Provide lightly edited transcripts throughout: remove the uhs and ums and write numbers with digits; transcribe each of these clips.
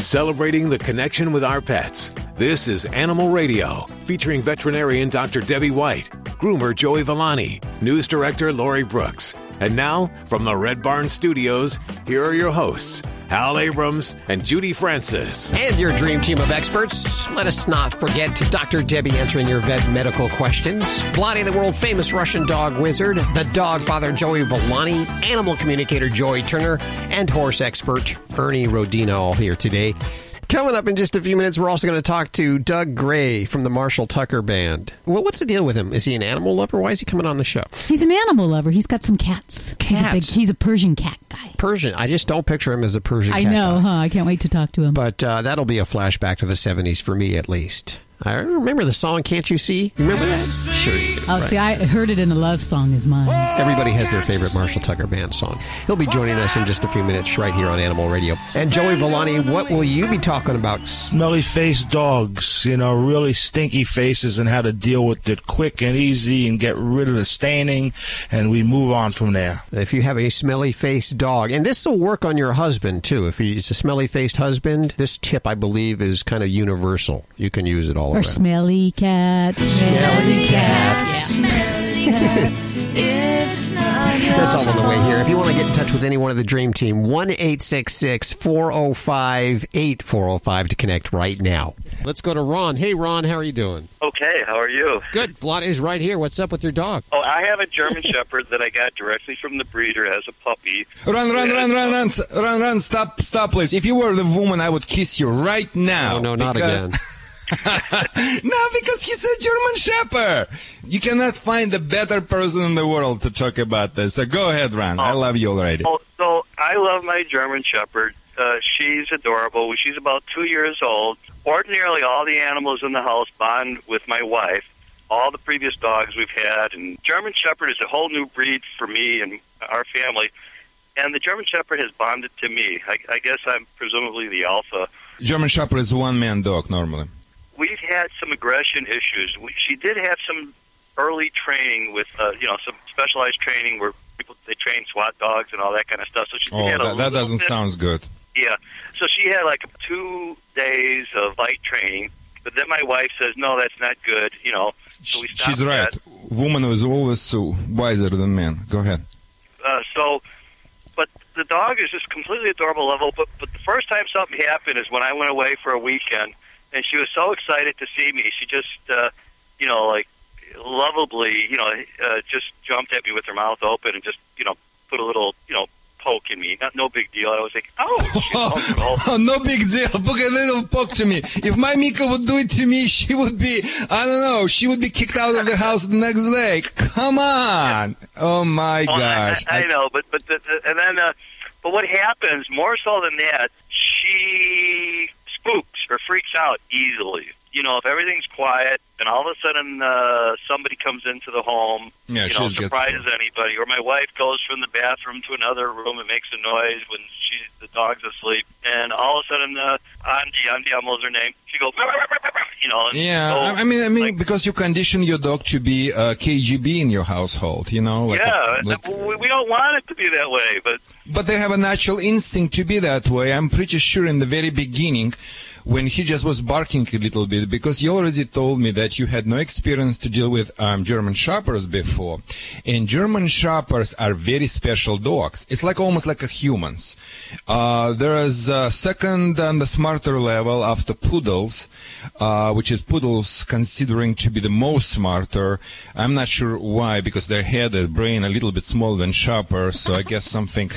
celebrating the connection with our pets. This is Animal Radio, featuring veterinarian Dr. Debbie White, groomer Joey Villani, news director Lori Brooks. And now, from the Red Barn Studios, here are your hosts, Hal Abrams and Judy Francis. And your dream team of experts. Let us not forget Dr. Debbie answering your vet medical questions. Vladae, the world-famous Russian dog wizard. The dog father, Joey Villani. Animal communicator, Joey Turner. And horse expert, Ernie Rodino, all here today. Coming up in just a few minutes, we're also going to talk to Doug Gray from the Marshall Tucker Band. Well, what's the deal with him? Is he an animal lover? Why is he coming on the show? He's an animal lover. He's got some cats. Cats. He's a Persian cat guy. Persian. I just don't picture him as a Persian cat guy. I know, huh? I can't wait to talk to him. But that'll be a flashback to the 70s for me, at least. I remember the song, Can't You See? Remember that? Sure you do. Oh, right. See, I heard it in a love song is mine. Everybody has their favorite Marshall Tucker Band song. He'll be joining us in just a few minutes right here on Animal Radio. And Joey Villani, what will you be talking about? Smelly-faced dogs, really stinky faces and how to deal with it quick and easy and get rid of the staining, and we move on from there. If you have a smelly-faced dog, and this will work on your husband, too. If it's a smelly-faced husband, this tip, I believe, is kind of universal. You can use it all. Or smelly cat. Smelly cat. Yeah. Smelly cat. It's not your That's all on the way here. If you want to get in touch with any one of the Dream Team, 1-866-405-8405 to connect right now. Let's go to Ron. Hey, Ron, how are you doing? Okay, how are you? Good. Vlad is right here. What's up with your dog? Oh, I have a German Shepherd that I got directly from the breeder as a puppy. Run, stop, please. If you were the woman, I would kiss you right now. No, not again. No, because he's a German Shepherd. You cannot find a better person in the world to talk about this. So go ahead, Ron. I love you already. So I love my German Shepherd. She's adorable. She's about 2 years old. Ordinarily, all the animals in the house bond with my wife. All the previous dogs we've had. And German Shepherd is a whole new breed for me and our family. And the German Shepherd has bonded to me. I guess I'm presumably the alpha. German Shepherd is a one-man dog normally. We've had some aggression issues. She did have some early training with, some specialized training where they train SWAT dogs and all that kind of stuff. So she had that doesn't sound good. Yeah. So she had 2 days of bite training, but then my wife says, no, that's not good, So we stopped. She's right. That. Woman is always wiser than man. Go ahead. But the dog is just completely adorable level. But the first time something happened is when I went away for a weekend. And she was so excited to see me. She just, lovably, just jumped at me with her mouth open and just, put a little, poke in me. No big deal. I was like, no big deal. Put a little poke to me. If my Mika would do it to me, she would be, she would be kicked out of the house the next day. Come on. Oh, my gosh. I know, but what happens, more so than that, she spooks or freaks out easily. If everything's quiet and all of a sudden somebody comes into the home, surprises anybody, or my wife goes from the bathroom to another room and makes a noise when the dog's asleep, and all of a sudden Andy almost her name, she goes, because you condition your dog to be KGB in your household, we don't want it to be that way, but they have a natural instinct to be that way. I'm pretty sure in the very beginning when he just was barking a little bit, because you already told me that you had no experience to deal with German Shepherds before. And German Shepherds are very special dogs. It's almost like a humans. There is a second and the smarter level after poodles, which is poodles considering to be the most smarter. I'm not sure why, because their head and brain a little bit smaller than Shepherds, so I guess something...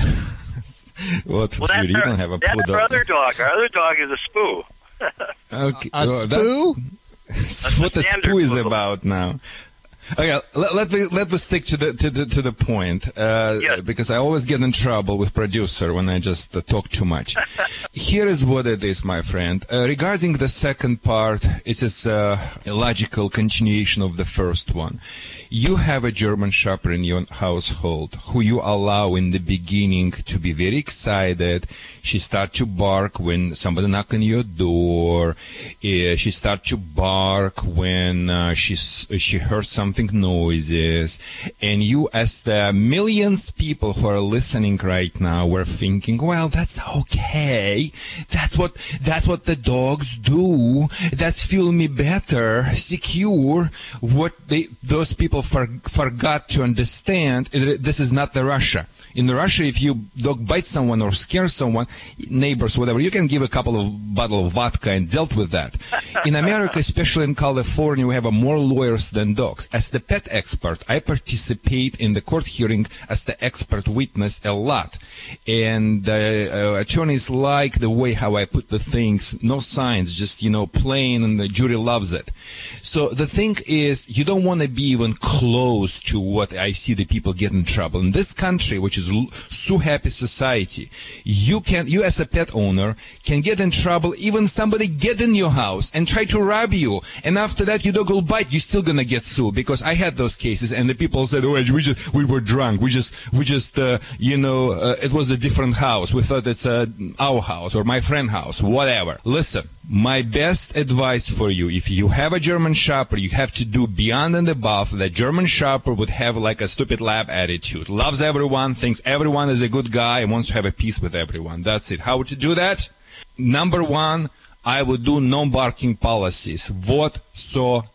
you don't have a poodle. That's our other dog. Our other dog is a spoo. Okay. A spoo? That's what a spoo is about now. Okay, let me stick to the point, yes. Because I always get in trouble with producer when I just talk too much. Here is what it is, my friend. Regarding the second part, it is a logical continuation of the first one. You have a German Shepherd in your household who you allow in the beginning to be very excited. She starts to bark when somebody knocks on your door. She starts to bark when she heard something disgusting noises. And you, as the millions of people who are listening right now, were thinking, well, that's okay. That's what the dogs do. That's feel me better, secure. What those people forgot to understand, this is not the Russia. In Russia, if you dog bites someone or scares someone, neighbors, whatever, you can give a couple of bottle of vodka and dealt with that. In America, especially in California, we have more lawyers than dogs. As the pet expert, I participate in the court hearing as the expert witness a lot. And attorneys like the way how I put the things, no signs, just, plain, and the jury loves it. So the thing is, you don't want to be even close to what I see the people get in trouble. In this country, which is so happy society, you as a pet owner can get in trouble, even somebody get in your house and try to rob you. And after that, you don't go bite, you're still going to get sued, because I had those cases and the people said, oh, we were drunk. It was a different house. We thought it's our house or my friend's house, whatever. Listen. My best advice for you, if you have a German Shepherd, you have to do beyond and above. The German Shepherd would have like a stupid lab attitude. Loves everyone, thinks everyone is a good guy, and wants to have a peace with everyone. That's it. How would you do that? Number one, I would do no barking policies whatsoever.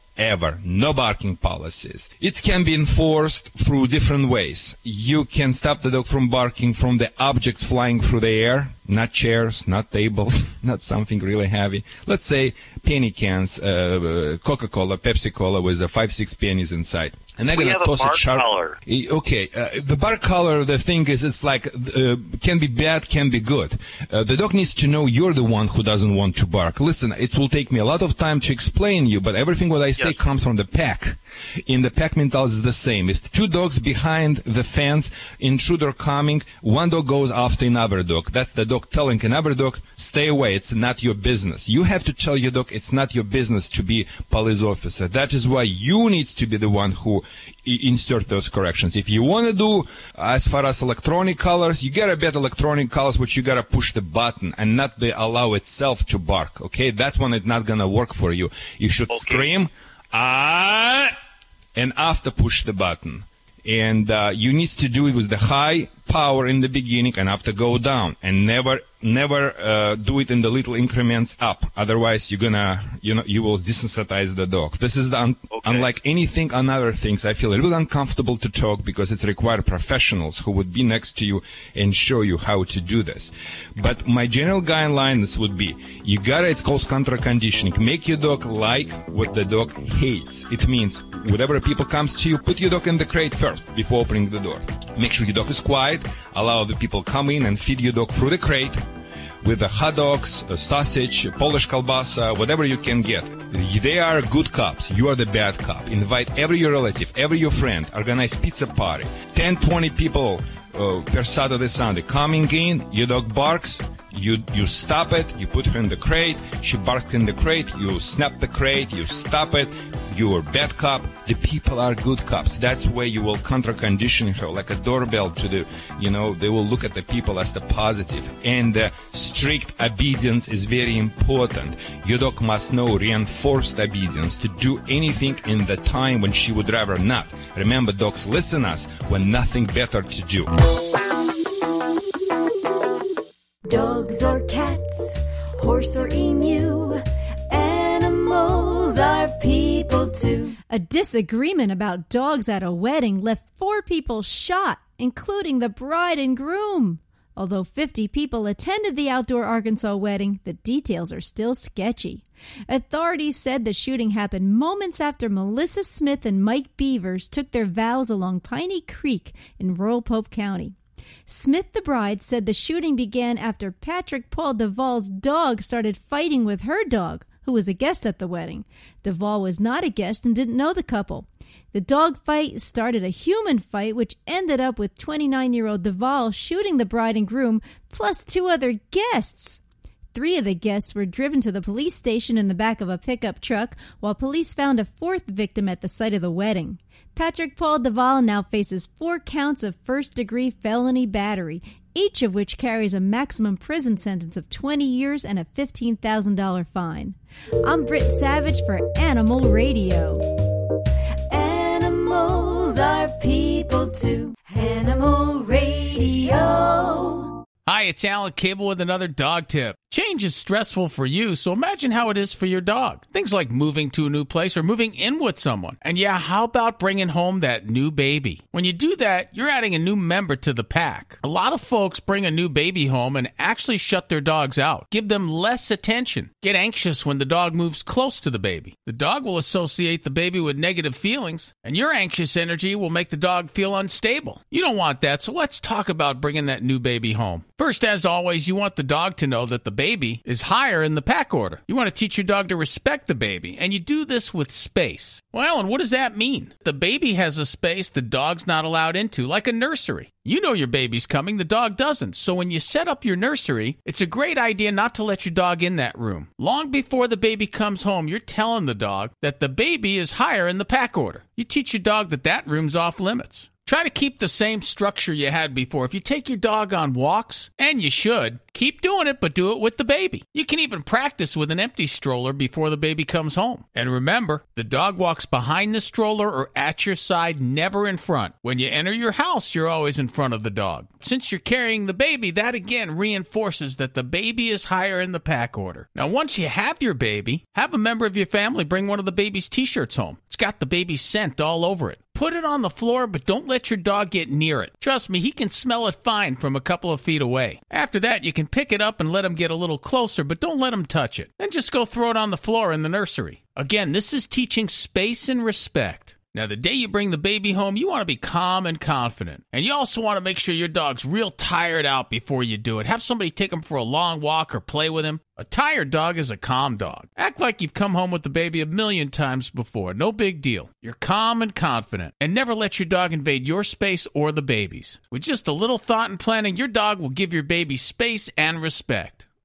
No barking policies. It can be enforced through different ways. You can stop the dog from barking from the objects flying through the air. Not chairs, not tables, not something really heavy. Let's say penny cans, Coca-Cola, Pepsi-Cola with 5-6 pennies inside. And they're going to toss a sharp color. Okay, the bark color, the thing is, it's like can be bad, can be good. The dog needs to know you're the one who doesn't want to bark. Listen, it will take me a lot of time to explain you, but everything what I say comes from the pack. In the pack mentality is the same. If two dogs behind the fence, intruder coming, one dog goes after another dog. That's the dog telling another dog, stay away, it's not your business. You have to tell your dog it's not your business to be police officer. That is why you needs to be the one who insert those corrections. If you want to do, as far as electronic collars, you gotta bet electronic collars, which you gotta push the button and not the allow itself to bark. Okay, that one is not gonna work for you. You should scream, ah, and after push the button. And you need to do it with the high power in the beginning and have to go down, and never do it in the little increments up. Otherwise, you're gonna, you will desensitize the dog. This is the unlike anything on other things. I feel a little uncomfortable to talk because it requires professionals who would be next to you and show you how to do this. But my general guidelines would be: it's called contra conditioning. Make your dog like what the dog hates. It means whatever people comes to you, put your dog in the crate first before opening the door. Make sure your dog is quiet. Allow the people come in and feed your dog through the crate with the hot dogs, a sausage, Polish kielbasa, whatever you can get. They are good cops. You are the bad cop. Invite every your relative, every your friend. Organize pizza party. 10-20 people per Saturday, Sunday. Coming in, your dog barks. You stop it. You put her in the crate. She barks in the crate. You snap the crate. You stop it. You are bad cop. The people are good cops. That's where you will contra-condition her like a doorbell to the, they will look at the people as the positive. And the strict obedience is very important. Your dog must know reinforced obedience to do anything in the time when she would rather not. Remember, dogs listen us when nothing better to do. Dogs or cats, horse or emu, animals are people too. A disagreement about dogs at a wedding left 4 people shot, including the bride and groom. Although 50 people attended the outdoor Arkansas wedding, the details are still sketchy. Authorities said the shooting happened moments after Melissa Smith and Mike Beavers took their vows along Piney Creek in rural Pope County. Smith, the bride, said the shooting began after Patrick Paul Duvall's dog started fighting with her dog, who was a guest at the wedding. Duvall was not a guest and didn't know the couple. The dog fight started a human fight, which ended up with 29-year-old Duvall shooting the bride and groom, plus 2 other guests. 3 of the guests were driven to the police station in the back of a pickup truck, while police found a 4th victim at the site of the wedding. Patrick Paul Duvall now faces 4 counts of first-degree felony battery, each of which carries a maximum prison sentence of 20 years and a $15,000 fine. I'm Britt Savage for Animal Radio. Animal animals are people too. Animal Radio. Hi, it's Alan Cable with another dog tip. Change is stressful for you, so imagine how it is for your dog. Things like moving to a new place or moving in with someone. And yeah, how about bringing home that new baby? When you do that, you're adding a new member to the pack. A lot of folks bring a new baby home and actually shut their dogs out, give them less attention, get anxious when the dog moves close to the baby. The dog will associate the baby with negative feelings, and your anxious energy will make the dog feel unstable. You don't want that, so let's talk about bringing that new baby home. First, as always, you want the dog to know that the baby is higher in the pack order. You want to teach your dog to respect the baby, and you do this with space. Well, Alan, what does that mean? The baby has a space the dog's not allowed into, like a nursery. You know your baby's coming, the dog doesn't. So when you set up your nursery, it's a great idea not to let your dog in that room. Long before the baby comes home, you're telling the dog that the baby is higher in the pack order. You teach your dog that that room's off limits. Try to keep the same structure you had before. If you take your dog on walks, and you should, keep doing it, but do it with the baby. You can even practice with an empty stroller before the baby comes home. And remember, the dog walks behind the stroller or at your side, never in front. When you enter your house, you're always in front of the dog. Since you're carrying the baby, that again reinforces that the baby is higher in the pack order. Now, once you have your baby, have a member of your family bring one of the baby's t-shirts home. It's got the baby's scent all over it. Put it on the floor, but don't let your dog get near it. Trust me, he can smell it fine from a couple of feet away. After that, you can pick it up and let him get a little closer, but don't let him touch it. Then just go throw it on the floor in the nursery. Again, this is teaching space and respect. Now, the day you bring the baby home, you want to be calm and confident. And you also want to make sure your dog's real tired out before you do it. Have somebody take him for a long walk or play with him. A tired dog is a calm dog. Act like you've come home with the baby a million times before. No big deal. You're calm and confident. And never let your dog invade your space or the baby's. With just a little thought and planning, your dog will give your baby space and respect.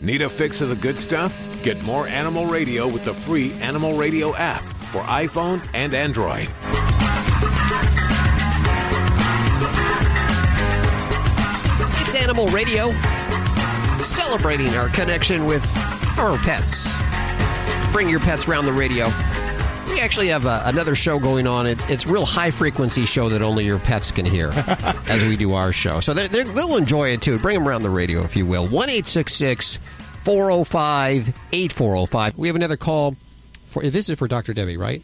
Need a fix of the good stuff? Get more Animal Radio with the free Animal Radio app for iPhone and Android. It's Animal Radio, celebrating our connection with our pets. Bring your pets around the radio. We actually have another show going on. It's real high-frequency show that only your pets can hear as we do our show. So they'll enjoy it, too. Bring them around the radio, if you will. 1-866-405-8405. We have another call. This is for Dr. Debbie, right?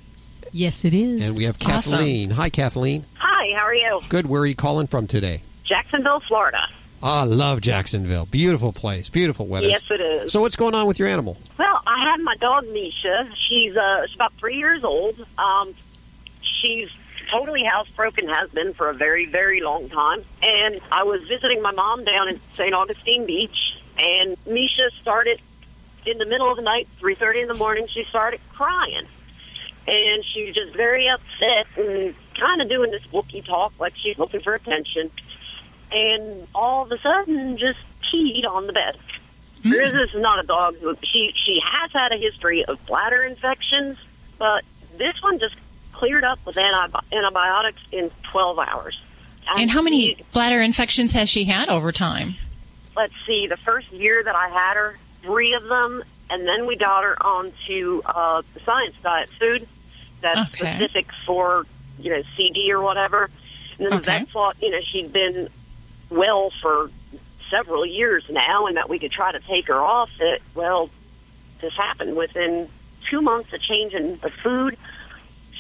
Yes, it is. And we have Kathleen. Awesome. Hi, Kathleen. Hi, how are you? Good. Where are you calling from today? Jacksonville, Florida. I love Jacksonville. Beautiful place. Beautiful weather. Yes, it is. So what's going on with your animal? Well, I have my dog, Misha. She's about 3 years old. She's totally housebroken, has been for a very, very long time. And I was visiting my mom down in St. Augustine Beach, and Misha started in the middle of the night, 3:30 in the morning, she started crying. And she was just very upset and kind of doing this wookiee talk, like she's looking for attention. And all of a sudden, just peed on the bed. Mm. This is not a dog. She has had a history of bladder infections, but this one just cleared up with antibiotics in 12 hours. And how many bladder infections has she had over time? Let's see. The first year that I had her, 3 of them, and then we got her onto the science diet food that's specific for, CD or whatever. And then vet thought, she'd been well for several years now and that we could try to take her off it. Well, this happened within 2 months of changing the food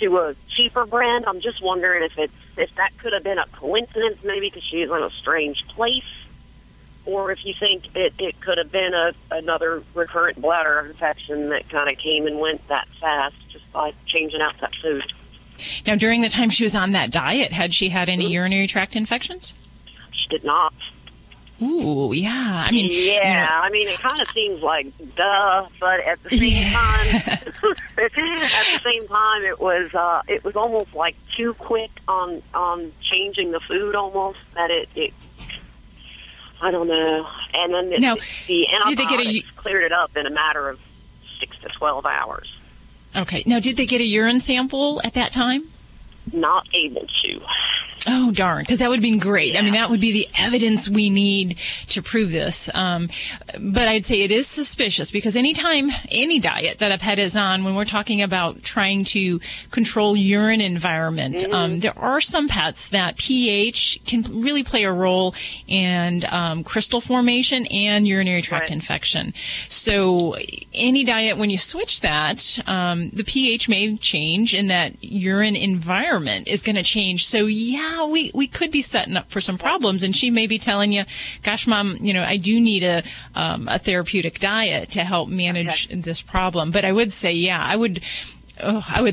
to a cheaper brand. I'm just wondering if that could have been a coincidence, maybe because she's in a strange place, or if you think it could have been another recurrent bladder infection that kind of came and went that fast just by changing out that food. Now, during the time she was on that diet, had she had any urinary tract infections? Did not. Ooh, yeah. I mean, it kind of seems like duh, but at the same time, At the same time, it was almost like too quick on changing the food, almost that it I don't know. And then the antibiotics cleared it up in a matter of 6 to 12 hours. Okay. Now, did they get a urine sample at that time? Not able to. Oh, darn, because that would have been great. Yeah. I mean, that would be the evidence we need to prove this. But I'd say it is suspicious because anytime any diet that a pet is on, when we're talking about trying to control urine environment, there are some pets that pH can really play a role in crystal formation and urinary tract infection. So any diet, when you switch that, the pH may change and that urine environment is going to change. So, yeah. We could be setting up for some problems, and she may be telling you, gosh, Mom, you know, I do need a therapeutic diet to help manage this problem. But I would say, yeah, I would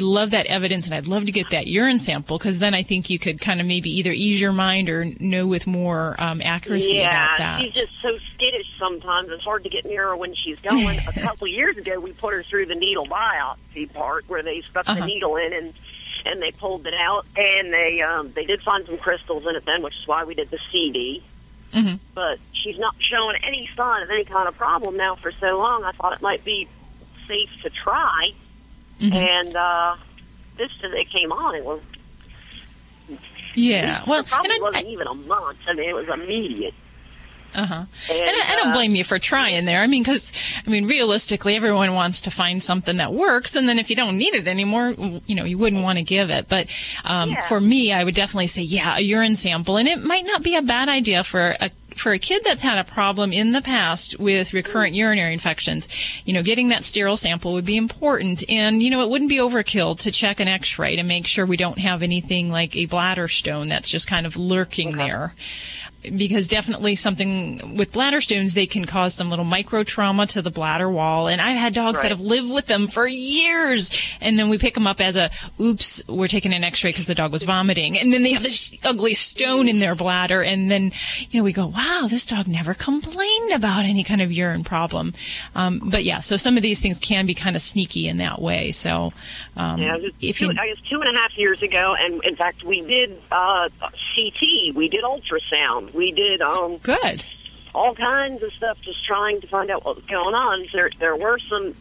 love that evidence, and I'd love to get that urine sample, because then I think you could kind of maybe either ease your mind or know with more accuracy about that. Yeah, she's just so skittish sometimes. It's hard to get near her when she's going. A couple years ago, we put her through the needle biopsy part where they stuck the needle in and they pulled it out, and they did find some crystals in it then, which is why we did the CD. Mm-hmm. But she's not showing any sign of any kind of problem now for so long. I thought it might be safe to try. Mm-hmm. And this it came on. It was it wasn't even a month. I mean, it was immediate. And I don't blame you for trying there. I mean, realistically, everyone wants to find something that works. And then if you don't need it anymore, you know, you wouldn't want to give it. But for me, I would definitely say, a urine sample. And it might not be a bad idea for a kid that's had a problem in the past with recurrent urinary infections. You know, getting that sterile sample would be important. And, you know, it wouldn't be overkill to check an x-ray to make sure we don't have anything like a bladder stone that's just kind of lurking there. Because definitely something with bladder stones, they can cause some little micro trauma to the bladder wall. And I've had dogs that have lived with them for years. And then we pick them up as oops, we're taking an x-ray because the dog was vomiting. And then they have this ugly stone in their bladder. And then, you know, we go, wow, this dog never complained about any kind of urine problem. But yeah, so some of these things can be kind of sneaky in that way. So, I guess 2.5 years ago, and in fact, we did CT, we did ultrasound. We did all kinds of stuff, just trying to find out what was going on. There were some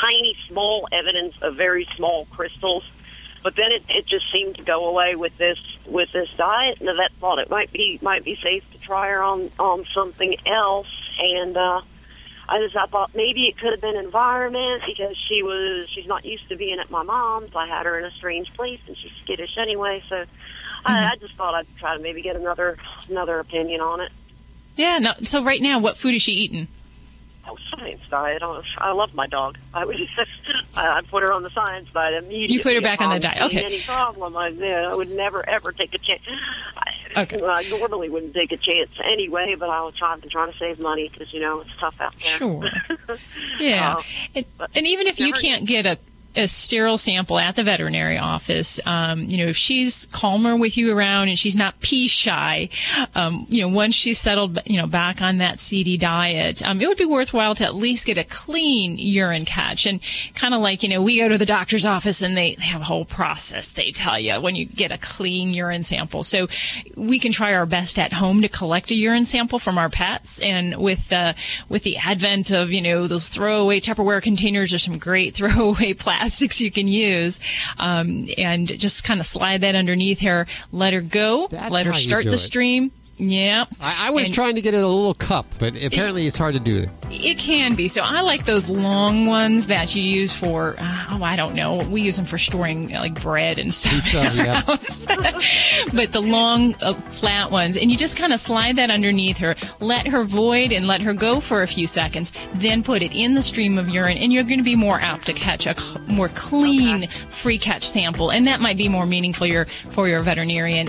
tiny, small evidence of very small crystals, but then it just seemed to go away with this diet. And the vet thought it might be safe to try her on something else. And I thought maybe it could have been environment, because she's not used to being at my mom's. I had her in a strange place, and she's skittish anyway, so. I just thought I'd try to maybe get another opinion on it. Yeah. No, so right now, what food is she eating? Oh, science diet. I love my dog. I put her on the science diet immediately. You put her back on the diet. Okay. Any problem? I would never ever take a chance. I normally wouldn't take a chance anyway, but I've been trying to save money because, you know, it's tough out there. Sure. Yeah. And even if you can't get a sterile sample at the veterinary office, you know, if she's calmer with you around and she's not pee shy, you know, once she's settled, you know, back on that CD diet, it would be worthwhile to at least get a clean urine catch. And kind of like, you know, we go to the doctor's office and they have a whole process they tell you when you get a clean urine sample. So we can try our best at home to collect a urine sample from our pets. And with the advent of, you know, those throwaway Tupperware containers, there's some great throwaway plastics you can use, and just kind of slide that underneath her, let her go, let her start the stream. Yeah. I was trying to get it in a little cup, but apparently it's hard to do. It can be. So I like those long ones that you use for, I don't know. We use them for storing, like, bread and stuff in our house. But the long, flat ones. And you just kind of slide that underneath her, let her void and let her go for a few seconds, then put it in the stream of urine, and you're going to be more apt to catch a more clean, free catch sample. And that might be more meaningful for your veterinarian.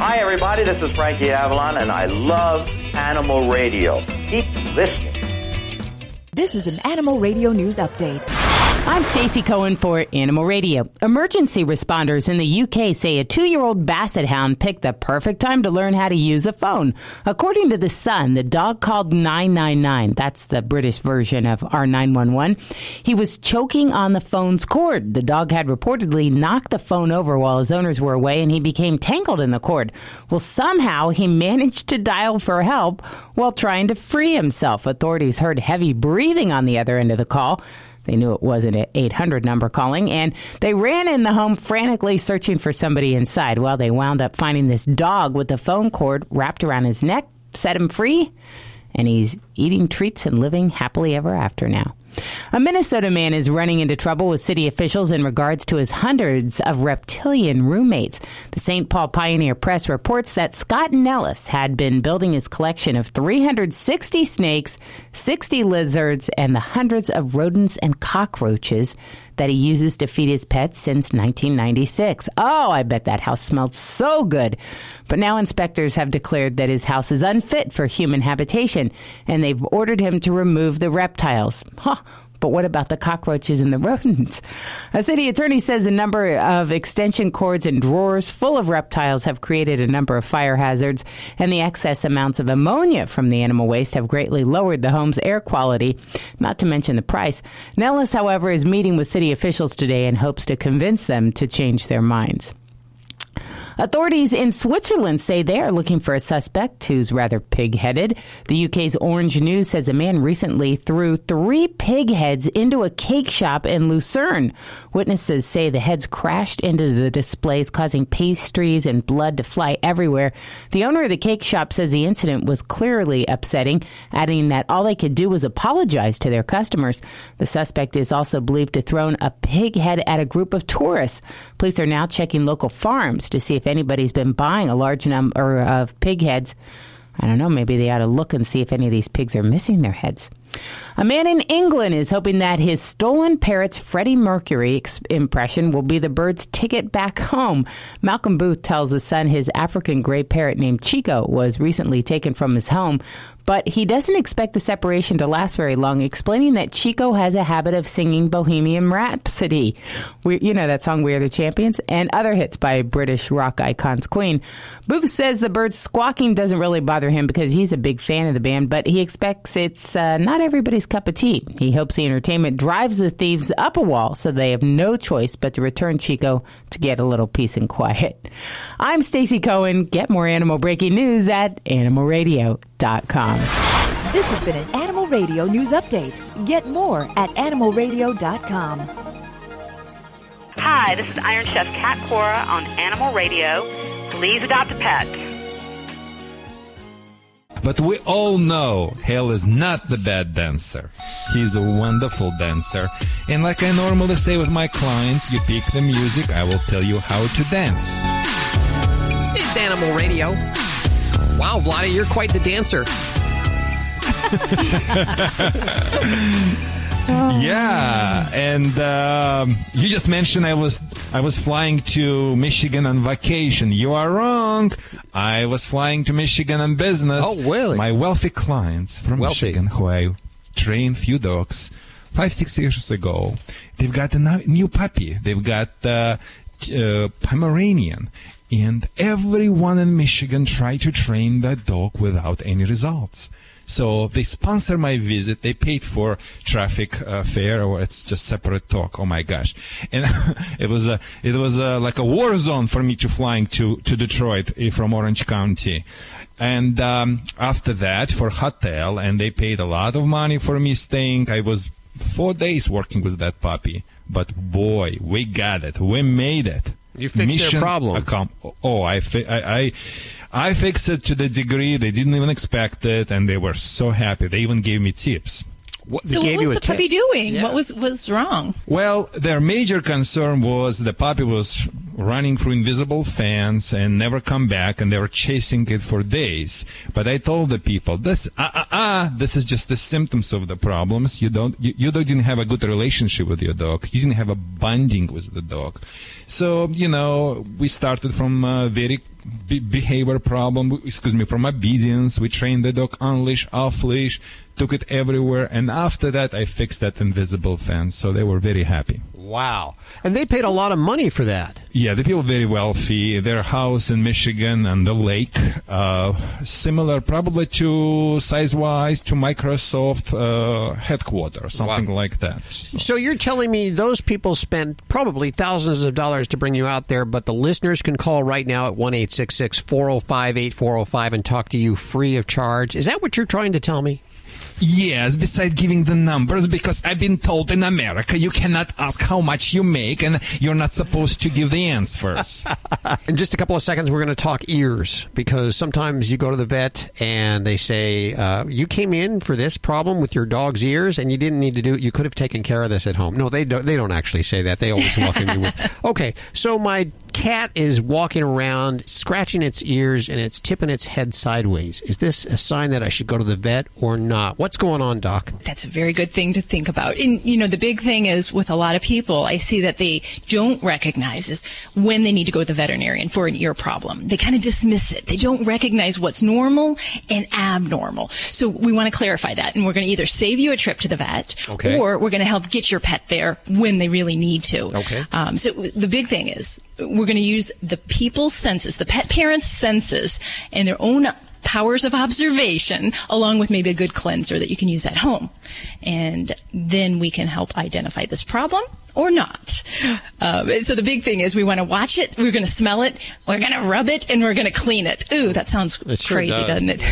Hi, everybody. This is Frankie Avalon, and I love animal radio. Keep listening. This is an Animal Radio News Update. I'm Stacey Cohen for Animal Radio. Emergency responders in the UK say a 2-year-old basset hound picked the perfect time to learn how to use a phone. According to The Sun, the dog called 999. That's the British version of R911. He was choking on the phone's cord. The dog had reportedly knocked the phone over while his owners were away, and he became tangled in the cord. Well, somehow he managed to dial for help while trying to free himself. Authorities heard heavy breathing on the other end of the call. They knew it wasn't an 800 number calling, and they ran in the home frantically searching for somebody inside. Well, they wound up finding this dog with the phone cord wrapped around his neck, set him free, and he's eating treats and living happily ever after now. A Minnesota man is running into trouble with city officials in regards to his hundreds of reptilian roommates. The St. Paul Pioneer Press reports that Scott Nellis had been building his collection of 360 snakes, 60 lizards, and the hundreds of rodents and cockroaches that he uses to feed his pets since 1996. Oh, I bet that house smelled so good. But now inspectors have declared that his house is unfit for human habitation, and they've ordered him to remove the reptiles. Huh. But what about the cockroaches and the rodents? A city attorney says a number of extension cords and drawers full of reptiles have created a number of fire hazards, and the excess amounts of ammonia from the animal waste have greatly lowered the home's air quality, not to mention the price. Nellis, however, is meeting with city officials today in hopes to convince them to change their minds. Authorities in Switzerland say they are looking for a suspect who's rather pig-headed. The UK's Orange News says a man recently threw 3 pig heads into a cake shop in Lucerne. Witnesses say the heads crashed into the displays, causing pastries and blood to fly everywhere. The owner of the cake shop says the incident was clearly upsetting, adding that all they could do was apologize to their customers. The suspect is also believed to have thrown a pig head at a group of tourists. Police are now checking local farms to see if anybody's been buying a large number of pig heads. I don't know, maybe they ought to look and see if any of these pigs are missing their heads. A man in England is hoping that his stolen parrot's Freddie Mercury impression will be the bird's ticket back home. Malcolm Booth tells The Sun his African gray parrot named Chico was recently taken from his home, but he doesn't expect the separation to last very long, explaining that Chico has a habit of singing Bohemian Rhapsody. You know that song, We Are the Champions, and other hits by British rock icons Queen. Booth says the bird's squawking doesn't really bother him because he's a big fan of the band, but he expects it's not everybody's cup of tea. He hopes the entertainment drives the thieves up a wall so they have no choice but to return Chico to get a little peace and quiet. I'm Stacey Cohen. Get more animal breaking news at animalradio.com. This has been an Animal Radio News Update. Get more at animalradio.com. Hi, this is Iron Chef Kat Cora on Animal Radio. Please adopt a pet. But we all know Hal is not the bad dancer. He's a wonderful dancer. And like I normally say with my clients, you pick the music, I will tell you how to dance. It's Animal Radio. Wow, Vladae, you're quite the dancer. Yeah, and you just mentioned I was flying to Michigan on vacation. You are wrong. I was flying to Michigan on business. Oh, really? My wealthy clients from Michigan, who I trained few dogs 5-6 years ago, they've got a new puppy. They've got Pomeranian. And everyone in Michigan tried to train that dog without any results. So they sponsor my visit. They paid for traffic fare, or it's just separate talk. Oh my gosh! And it was like a war zone for me to flying to Detroit from Orange County. And after that, for hotel, and they paid a lot of money for me staying. I was 4 days working with that puppy, but boy, we got it. We made it. You fixed their problem. I fixed it to the degree they didn't even expect it, and they were so happy. They even gave me tips. So what was the puppy doing? Yeah. What was wrong? Well, their major concern was the puppy was running through invisible fence and never come back, and they were chasing it for days. But I told the people, this is just the symptoms of the problems. You didn't have a good relationship with your dog. You didn't have a bonding with the dog. So, we started from a very behavior problem, from obedience. We trained the dog on leash, off leash, took it everywhere. And after that, I fixed that invisible fence. So they were very happy. Wow. And they paid a lot of money for that. Yeah, the people very wealthy. Their house in Michigan on the lake, similar probably to, size-wise, to Microsoft headquarters, something like that. So you're telling me those people spent probably thousands of dollars to bring you out there, but the listeners can call right now at 1-866-405-8405 and talk to you free of charge. Is that what you're trying to tell me? Yes, besides giving the numbers, because I've been told in America you cannot ask how much you make, and you're not supposed to give the answers. In just a couple of seconds, we're going to talk ears, because sometimes you go to the vet and they say, you came in for this problem with your dog's ears, and you didn't need to do it. You could have taken care of this at home. No, they don't actually say that. They always welcome you with, okay, so my cat is walking around, scratching its ears, and it's tipping its head sideways. Is this a sign that I should go to the vet or not? What's going on, Doc? That's a very good thing to think about. And, the big thing is, with a lot of people, I see that they don't recognize is when they need to go to the veterinarian for an ear problem. They kind of dismiss it. They don't recognize what's normal and abnormal. So we want to clarify that, and we're going to either save you a trip to the vet, or we're going to help get your pet there when they really need to. Okay. So the big thing is, we're going to use the people's senses, the pet parents' senses, and their own powers of observation, along with maybe a good cleanser that you can use at home. And then we can help identify this problem or not. So the big thing is, we want to watch it, we're going to smell it, we're going to rub it, and we're going to clean it. Ooh, that sounds crazy, doesn't it?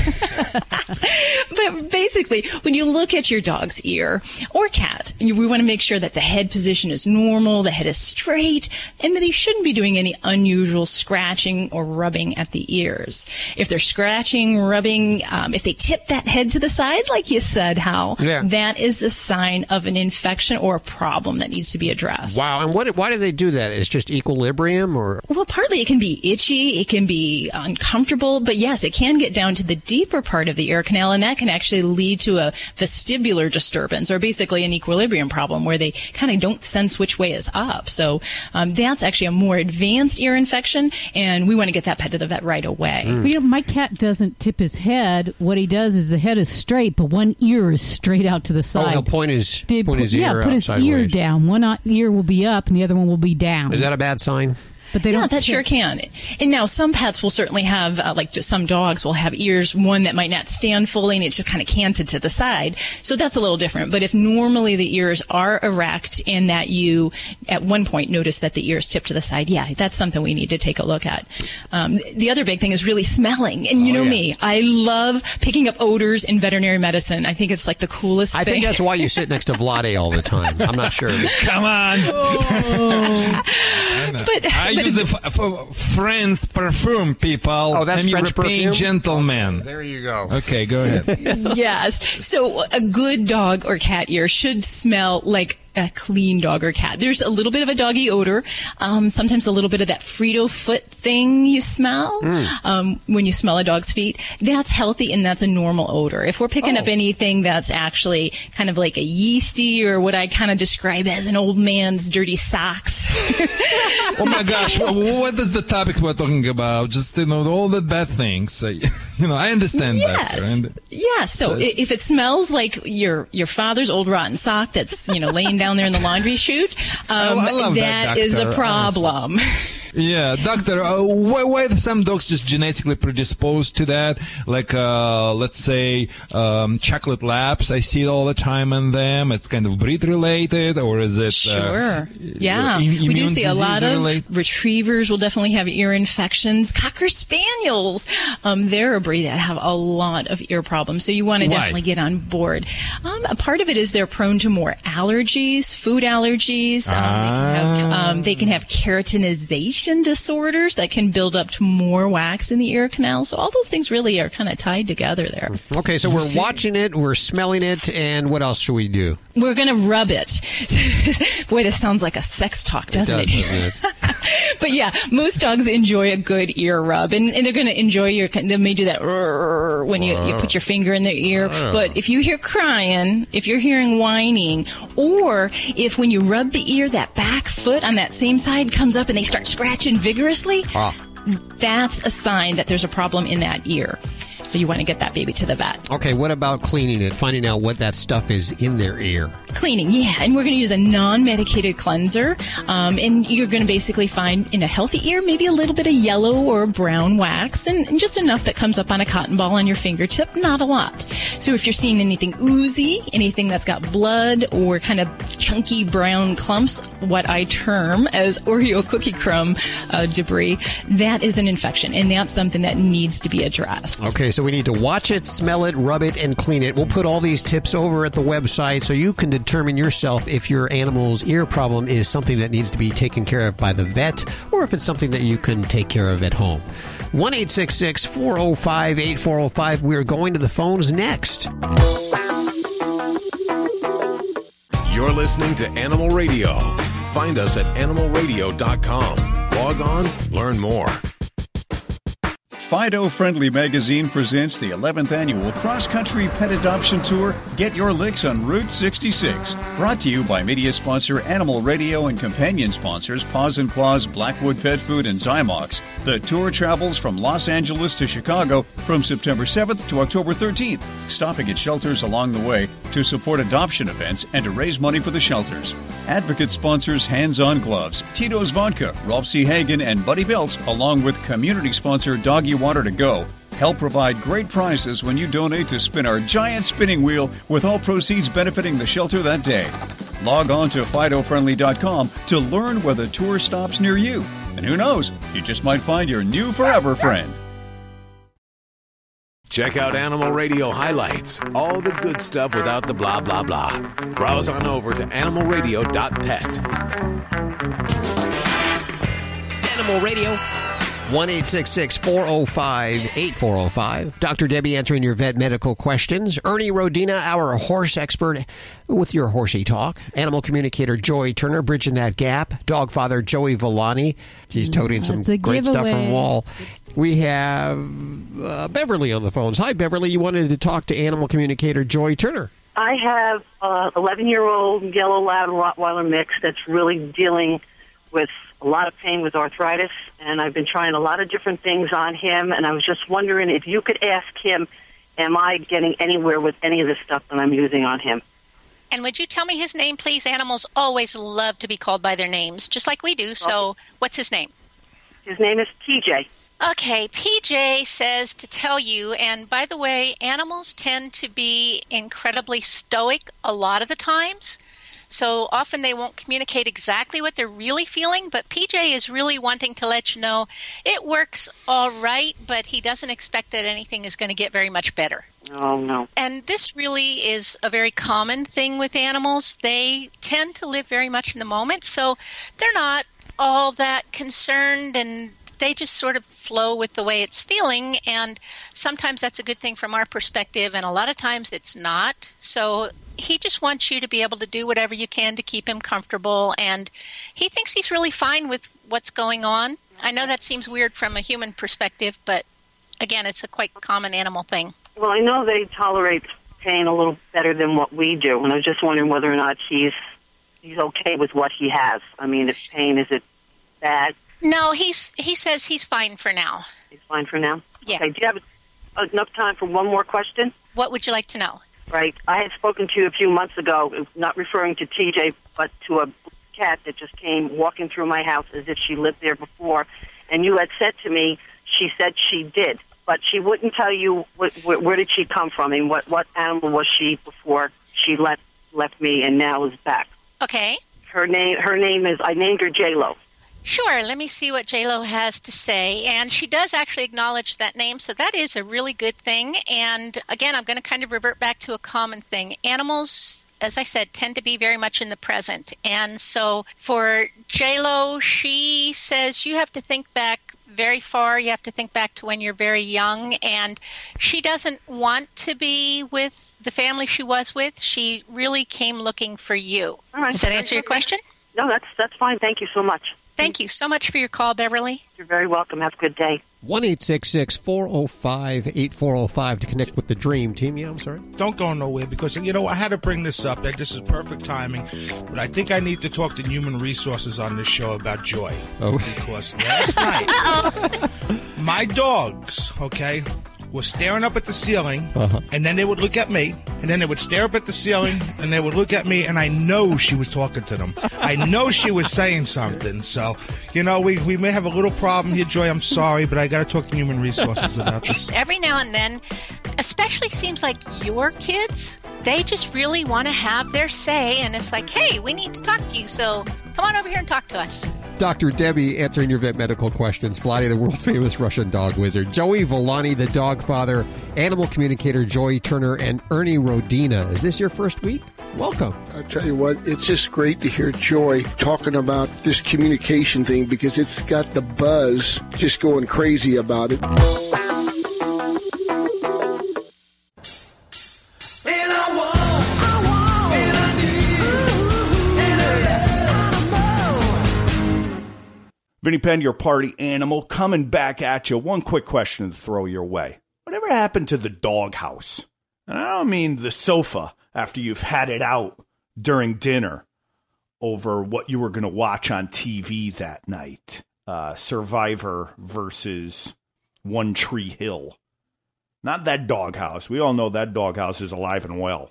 But basically, when you look at your dog's ear or cat, we want to make sure that the head position is normal, the head is straight, and that they shouldn't be doing any unusual scratching or rubbing at the ears. If they're scratching, rubbing, if they tip that head to the side, like you said, Hal, that is a sign of an infection or a problem that needs to be addressed. Wow. And why do they do that? It's just equilibrium, or? Well, partly it can be itchy, it can be uncomfortable, but yes, it can get down to the deeper part of the ear canal, and that can actually lead to a vestibular disturbance, or basically an equilibrium problem where they kind of don't sense which way is up. So that's actually a more advanced ear infection, and we want to get that pet to the vet right away. Mm. Well, my cat doesn't tip his head. What he does is, the head is straight, but one ear is straight out to the side. Oh, he'll point his ear out. Yeah, put his ear down. One ear will be up and the other one will be down. Is that a bad sign? But they don't. That sure can. And now some pets will certainly have, like some dogs will have ears, one that might not stand fully and it's just kind of canted to the side. So that's a little different. But if normally the ears are erect and that you at one point notice that the ears tip to the side, yeah, that's something we need to take a look at. The other big thing is really smelling. And me, I love picking up odors in veterinary medicine. I think it's like the coolest thing. I think that's why you sit next to Vladae all the time. I'm not sure. Come on. Oh. I use the French perfume, people. Oh, that's French perfume? Gentleman. There you go. Okay, go ahead. Yes. So a good dog or cat ear should smell like a clean dog or cat. There's a little bit of a doggy odor, sometimes a little bit of that Frito foot thing you smell when you smell a dog's feet. That's healthy and that's a normal odor. If we're picking up anything that's actually kind of like a yeasty, or what I kind of describe as an old man's dirty socks. Oh my gosh, what is the topic we're talking about? Just, all the bad things. I understand that. Right? Yeah, so if it smells like your father's old rotten sock that's, laying down there in the laundry chute, that is a problem. Honestly. Yeah, doctor, why are some dogs just genetically predisposed to that? Like, let's say, chocolate labs, I see it all the time on them. It's kind of breed related, or is it? Sure. Yeah. We do see a lot of retrievers will definitely have ear infections. Cocker Spaniels, they're a breed that have a lot of ear problems. So you want to definitely get on board. A part of it is they're prone to more allergies, food allergies. They can have keratinization disorders that can build up to more wax in the ear canal. So all those things really are kind of tied together there. Okay, so we're watching it, we're smelling it, and what else should we do? We're going to rub it. Boy, this sounds like a sex talk, doesn't it? But yeah, most dogs enjoy a good ear rub, and they're going to enjoy your. They may do that when you put your finger in their ear. But if you hear crying, if you're hearing whining, or if when you rub the ear, that back foot on that same side comes up and they start scratching vigorously, that's a sign that there's a problem in that ear. So you want to get that baby to the vet. Okay, what about cleaning it, finding out what that stuff is in their ear? Cleaning, yeah. And we're going to use a non-medicated cleanser. And you're going to basically find in a healthy ear maybe a little bit of yellow or brown wax, and just enough that comes up on a cotton ball on your fingertip, not a lot. So if you're seeing anything oozy, anything that's got blood or kind of chunky brown clumps, what I term as Oreo cookie crumb debris, that is an infection. And that's something that needs to be addressed. Okay, so we need to watch it, smell it, rub it, and clean it. We'll put all these tips over at the website so you can determine yourself if your animal's ear problem is something that needs to be taken care of by the vet or if it's something that you can take care of at home. 1-866-405-8405. We're going to the phones next. You're listening to Animal Radio. Find us at animalradio.com. Log on, learn more. Fido Friendly Magazine presents the 11th annual cross-country pet adoption tour, Get Your Licks on Route 66. Brought to you by media sponsor Animal Radio and companion sponsors Paws and Claws, Blackwood Pet Food, and Zymox. The tour travels from Los Angeles to Chicago from September 7th to October 13th, stopping at shelters along the way to support adoption events and to raise money for the shelters. Advocate sponsors Hands-On Gloves, Tito's Vodka, Rolf C. Hagen, and Buddy Belts, along with community sponsor Doggy Water to Go, help provide great prizes when you donate to spin our giant spinning wheel, with all proceeds benefiting the shelter that day. Log on to FidoFriendly.com to learn where the tour stops near you. And who knows, you just might find your new forever friend. Check out Animal Radio highlights, all the good stuff without the blah, blah, blah. Browse on over to animalradio.pet. Animal Radio. 1-866-405-8405. Dr. Debbie answering your vet medical questions. Ernie Rodino, our horse expert, with your horsey talk. Animal communicator Joy Turner, bridging that gap. Dog father Joey Villani. He's toting some great stuff from Wall. We have Beverly on the phones. Hi, Beverly. You wanted to talk to animal communicator Joy Turner. I have an 11-year-old yellow lab and Rottweiler mix that's really dealing with a lot of pain with arthritis, and I've been trying a lot of different things on him, and I was just wondering if you could ask him, am I getting anywhere with any of this stuff that I'm using on him? And would you tell me his name, please? Animals always love to be called by their names, just like we do, so what's his name? His name is PJ. Okay, PJ says to tell you, and by the way, animals tend to be incredibly stoic a lot of the times. So often they won't communicate exactly what they're really feeling, but PJ is really wanting to let you know it works all right, but he doesn't expect that anything is going to get very much better. Oh, no. And this really is a very common thing with animals. They tend to live very much in the moment, so they're not all that concerned, and they just sort of flow with the way it's feeling, and sometimes that's a good thing from our perspective, and a lot of times it's not. So he just wants you to be able to do whatever you can to keep him comfortable, and he thinks he's really fine with what's going on. I know that seems weird from a human perspective, but again, it's a quite common animal thing. Well, I know they tolerate pain a little better than what we do, and I was just wondering whether or not he's okay with what he has. I mean, if pain, is it bad? No, he says he's fine for now. He's fine for now? Yeah. Okay, do you have enough time for one more question? What would you like to know? Right. I had spoken to you a few months ago, not referring to TJ, but to a cat that just came walking through my house as if she lived there before. And you had said to me, she said she did, but she wouldn't tell you where did she come from and what animal was she before she left me and now is back. Okay. Her name is, I named her J-Lo. Sure, let me see what J-Lo has to say. And she does actually acknowledge that name, so that is a really good thing. And again, I'm going to kind of revert back to a common thing. Animals, as I said, tend to be very much in the present. And so for J-Lo, she says you have to think back very far. You have to think back to when you're very young. And she doesn't want to be with the family she was with. She really came looking for you. All right. Does that answer your question? No, that's fine. Thank you so much. Thank you so much for your call, Beverly. You're very welcome. Have a good day. 1-866-405-8405 to connect with the Dream Team. Yeah, I'm sorry. Don't go nowhere because, you know, I had to bring this up. That this is perfect timing, but I think I need to talk to Human Resources on this show about Joy. Oh. Because last night, my dogs, okay, were staring up at the ceiling, and then they would look at me, and then they would stare up at the ceiling, and they would look at me, and I know she was talking to them. I know she was saying something. So, you know, we may have a little problem here, Joy. I'm sorry, but I got to talk to Human Resources about this. Every now and then, especially seems like your kids, they just really want to have their say, and it's like, hey, we need to talk to you, so come on over here and talk to us. Dr. Debbie answering your vet medical questions. Vladae, the world-famous Russian dog wizard. Joey Villani, the dog father. Animal communicator Joy Turner and Ernie Rodino. Is this your first week? Welcome. I'll tell you what, it's just great to hear Joy talking about this communication thing because it's got the buzz just going crazy about it. Vinnie Penn, your party animal, coming back at you. One quick question to throw your way. Whatever happened to the doghouse? And I don't mean the sofa after you've had it out during dinner over what you were going to watch on TV that night. Survivor versus One Tree Hill. Not that doghouse. We all know that doghouse is alive and well. A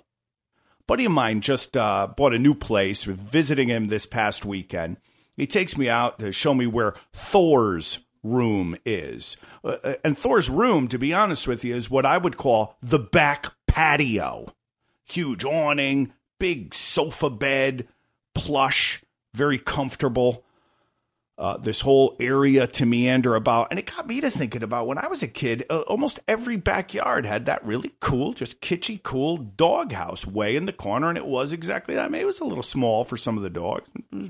buddy of mine just bought a new place. We're visiting him this past weekend. He takes me out to show me where Thor's room is. And Thor's room, to be honest with you, is what I would call the back patio. Huge awning, big sofa bed, plush, very comfortable. This whole area to meander about. And it got me to thinking about when I was a kid, almost every backyard had that really cool, just kitschy, cool doghouse way in the corner. And it was exactly that. I mean, it was a little small for some of the dogs,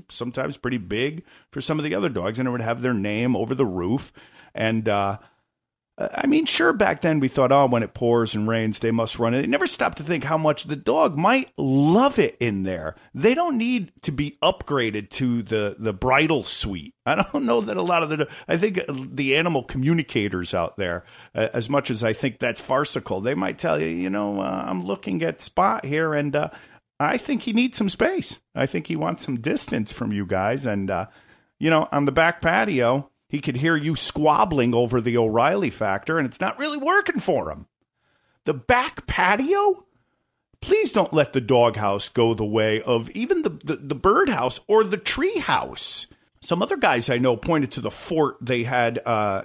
sometimes pretty big for some of the other dogs. And it would have their name over the roof. And I mean, sure, back then we thought, oh, when it pours and rains, they must run it. They never stopped to think how much the dog might love it in there. They don't need to be upgraded to the bridal suite. I don't know that a lot of I think the animal communicators out there, as much as I think that's farcical, they might tell you, you know, I'm looking at Spot here, and I think he needs some space. I think he wants some distance from you guys. And, you know, on the back patio, he could hear you squabbling over the O'Reilly factor, and it's not really working for him. The back patio? Please don't let the doghouse go the way of even the birdhouse or the treehouse. Some other guys I know pointed to the fort they had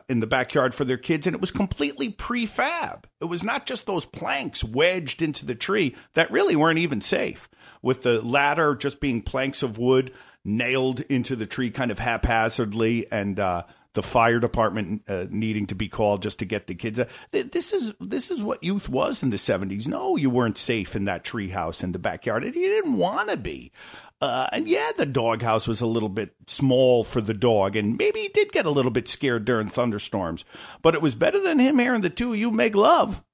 in the backyard for their kids, and it was completely prefab. It was not just those planks wedged into the tree that really weren't even safe, with the ladder just being planks of wood nailed into the tree kind of haphazardly, and the fire department needing to be called just to get the kids out. This is what youth was in the 70s. No, you weren't safe in that treehouse in the backyard, and you didn't want to be. And yeah, the doghouse was a little bit small for the dog, and maybe he did get a little bit scared during thunderstorms, but it was better than him hearing the two of you make love.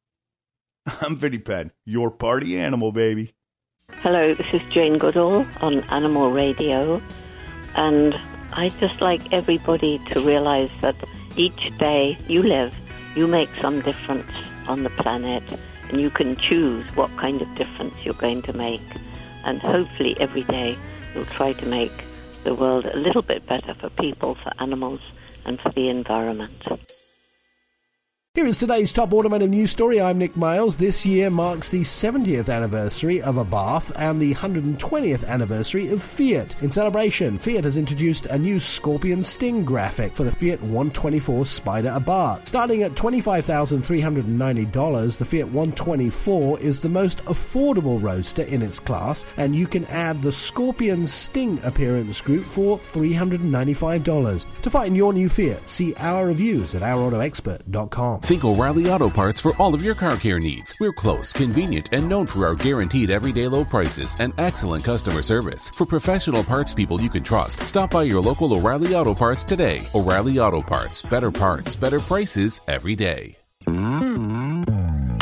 I'm Vinnie Penn, your party animal, baby. Hello, this is Jane Goodall on Animal Radio, and I'd just like everybody to realize that each day you live, you make some difference on the planet, and you can choose what kind of difference you're going to make. And hopefully every day you'll try to make the world a little bit better for people, for animals, and for the environment. Here is today's top automotive news story. I'm Nick Miles. This year marks the 70th anniversary of Abarth and the 120th anniversary of Fiat. In celebration, Fiat has introduced a new Scorpion Sting graphic for the Fiat 124 Spider Abarth. Starting at $25,390, the Fiat 124 is the most affordable roadster in its class, and you can add the Scorpion Sting appearance group for $395. To find your new Fiat, see our reviews at ourautoexpert.com. Think O'Reilly Auto Parts for all of your car care needs. We're close, convenient, and known for our guaranteed everyday low prices and excellent customer service. For professional parts people you can trust, stop by your local O'Reilly Auto Parts today. O'Reilly Auto Parts, better prices every day.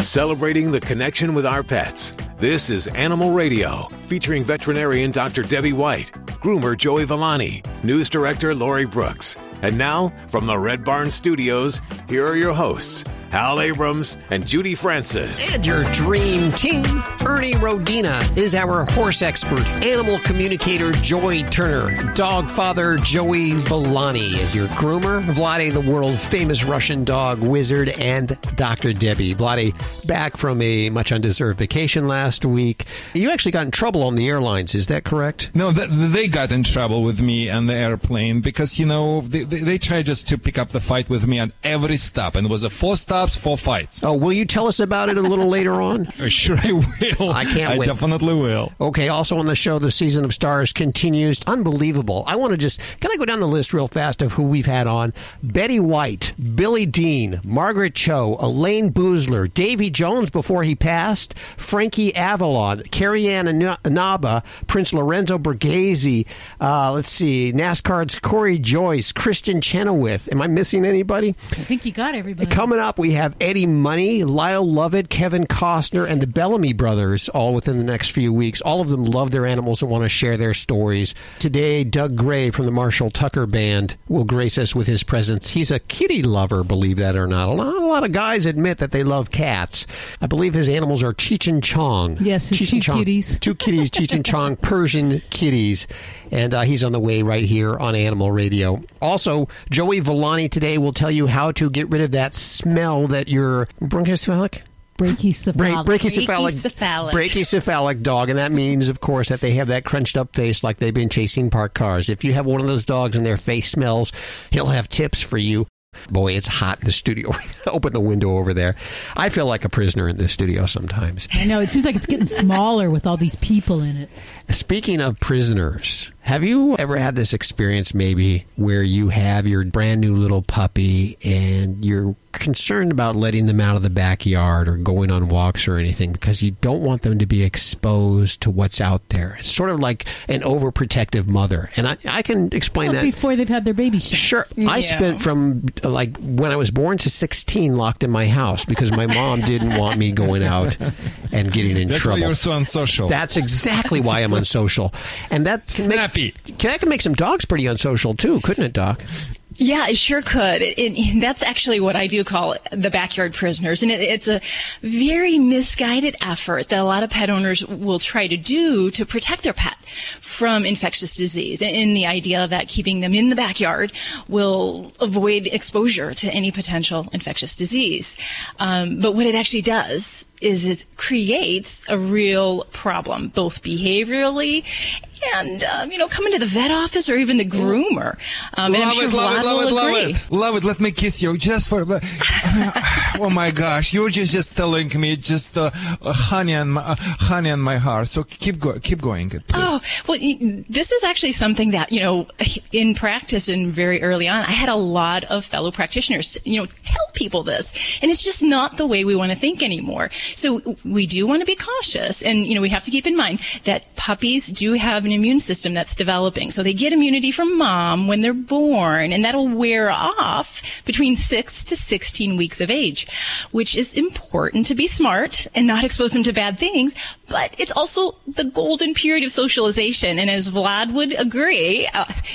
Celebrating the connection with our pets. This is Animal Radio, featuring veterinarian Dr. Debbie White. chief groomer Joey Villani, news director Lori Brooks. And now, from the Red Barn Studios, here are your hosts, Hal Abrams and Judy Francis. And your dream team. Ernie Rodino is our horse expert. Animal communicator Joy Turner. Dog father Joey Villani is your groomer. Vladae, the world-famous Russian dog wizard, and Dr. Debbie. Vladae, back from a much-undeserved vacation last week. You actually got in trouble on the airlines, is that correct? No, they got in trouble with me on the airplane because, you know, they tried just to pick up the fight with me at every stop, and it was a 4 stops, 4 fights. Oh, will you tell us about it a little later on? Sure, I will. I definitely will. Okay, also on the show, the season of stars continues. Unbelievable. I want to just, can I go down the list real fast of who we've had on? Betty White, Billy Dean, Margaret Cho, Elaine Boozler, Davy Jones before he passed, Frankie Avalon, Carrie Ann Inaba, Prince Lorenzo Borghese, let's see, NASCAR's Corey Joyce, Kristen Chenoweth. Am I missing anybody? I think you got everybody. Coming up, we have Eddie Money, Lyle Lovett, Kevin Costner, and the Bellamy brothers all within the next few weeks. All of them love their animals and want to share their stories. Today, Doug Gray from the Marshall Tucker Band will grace us with his presence. He's a kitty lover, believe that or not. A lot of guys admit that they love cats. I believe his animals are Cheech and Chong. Yes, Cheech and Chong. Kitties. Two kitties, Cheech and Chong, Persian kitties. And he's on the way right here on Animal Radio. Also, Joey Villani today will tell you how to get rid of that smell that your brachycephalic dog, and that means, of course, that they have that crunched up face like they've been chasing parked cars. If you have one of those dogs and their face smells, he'll have tips for you. Boy, it's hot in the studio. Open the window over there. I feel like a prisoner in this studio sometimes. I know. It seems like it's getting smaller with all these people in it. Speaking of prisoners, have you ever had this experience maybe where you have your brand new little puppy and you're concerned about letting them out of the backyard or going on walks or anything because you don't want them to be exposed to what's out there? It's sort of like an overprotective mother. And I can explain that. Before they've had their baby shots. Sure. Yeah. I spent from like when I was born to 16 locked in my house because my mom didn't want me going out and getting in trouble. That's why you're so unsocial. That's exactly why I'm unsocial. And that can snappy. That can make some dogs pretty unsocial too, couldn't it, Doc? Yeah, it sure could. That's actually what I do call the backyard prisoners. And it's a very misguided effort that a lot of pet owners will try to do to protect their pet from infectious disease. And the idea that keeping them in the backyard will avoid exposure to any potential infectious disease. But what it actually does is it creates a real problem, both behaviorally and, coming to the vet office or even the groomer. And I'm sure Vlad will agree. Love it. Let me kiss you just for... Oh, my gosh. You were just telling me just honey on my heart. So keep going. Please. Oh, well, this is actually something that, in practice and very early on, I had a lot of fellow practitioners, tell people this. And it's just not the way we want to think anymore. So we do want to be cautious. And, we have to keep in mind that puppies do have an immune system that's developing. So they get immunity from mom when they're born, and that'll wear off between 6 to 16 weeks of age, which is important to be smart and not expose them to bad things. But it's also the golden period of socialization. And as Vlad would agree,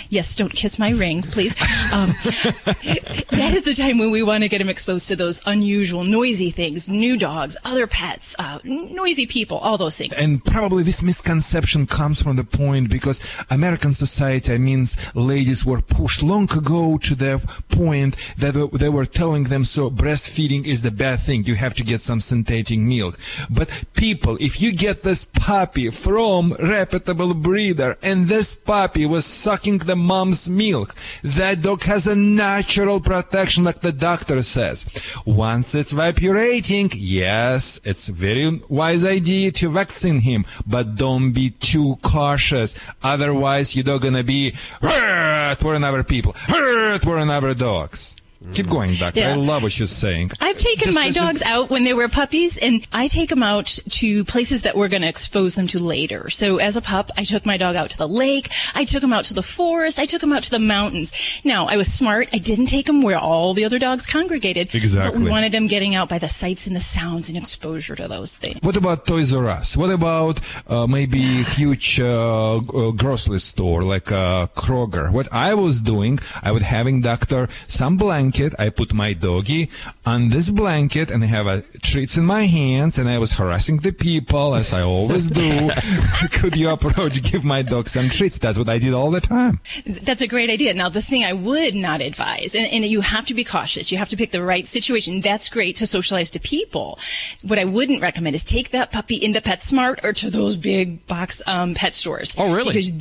yes, don't kiss my ring, please. That is the time when we want to get them exposed to those unusual, noisy things, new dogs, other pets, noisy people, all those things. And probably this misconception comes from the point because American society means ladies were pushed long ago to the point that they were telling them, so breastfeeding is the bad thing. You have to get some synthetic milk. But people, if you get this puppy from reputable breeder and this puppy was sucking the mom's milk, that dog has a natural protection like the doctor says. Once it's vapurating, yes, it's a very wise idea to vaccine him, but don't be too cautious. Otherwise, you're not going to be hurt for another people, hurt for another dogs. Keep going, Doctor. Yeah. I love what you're saying. I've taken my dogs out when they were puppies, and I take them out to places that we're going to expose them to later. So as a pup, I took my dog out to the lake. I took him out to the forest. I took him out to the mountains. Now, I was smart. I didn't take him where all the other dogs congregated. Exactly. But we wanted him getting out by the sights and the sounds and exposure to those things. What about Toys R Us? What about maybe a huge grocery store like Kroger? What I was doing, I was having, Doctor, some blanket. I put my doggy on this blanket and I have treats in my hands, and I was harassing the people as I always do. Could you approach, give my dog some treats? That's what I did all the time. That's a great idea. Now, the thing I would not advise, and you have to be cautious. You have to pick the right situation. That's great to socialize to people. What I wouldn't recommend is take that puppy into PetSmart or to those big box pet stores. Oh, really? Because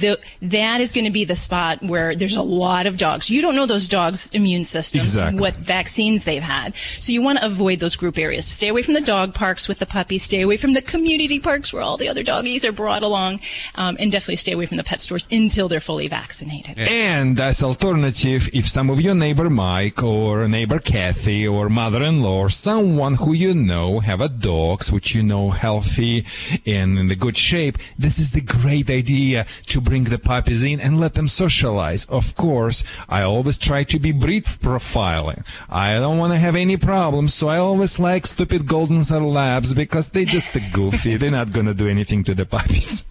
that is going to be the spot where there's a lot of dogs. You don't know those dogs' immune systems, exactly, what vaccines they've had. So you want to avoid those group areas. Stay away from the dog parks with the puppies. Stay away from the community parks where all the other doggies are brought along. And definitely stay away from the pet stores until they're fully vaccinated. Yeah. And as alternative, if some of your neighbor Mike or neighbor Kathy or mother-in-law or someone who you know have a dogs which you know healthy and in the good shape, this is the great idea to bring the puppies in and let them socialize. Of course, I always try to be breed profiling. I don't want to have any problems, so I always like stupid golden labs because they're just goofy. They're not going to do anything to the puppies.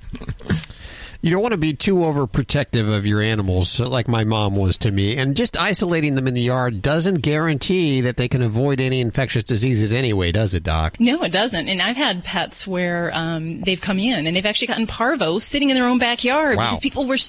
You don't want to be too overprotective of your animals, like my mom was to me. And just isolating them in the yard doesn't guarantee that they can avoid any infectious diseases anyway, does it, Doc? No, it doesn't. And I've had pets where they've come in and they've actually gotten parvo sitting in their own backyard. Wow. Because people were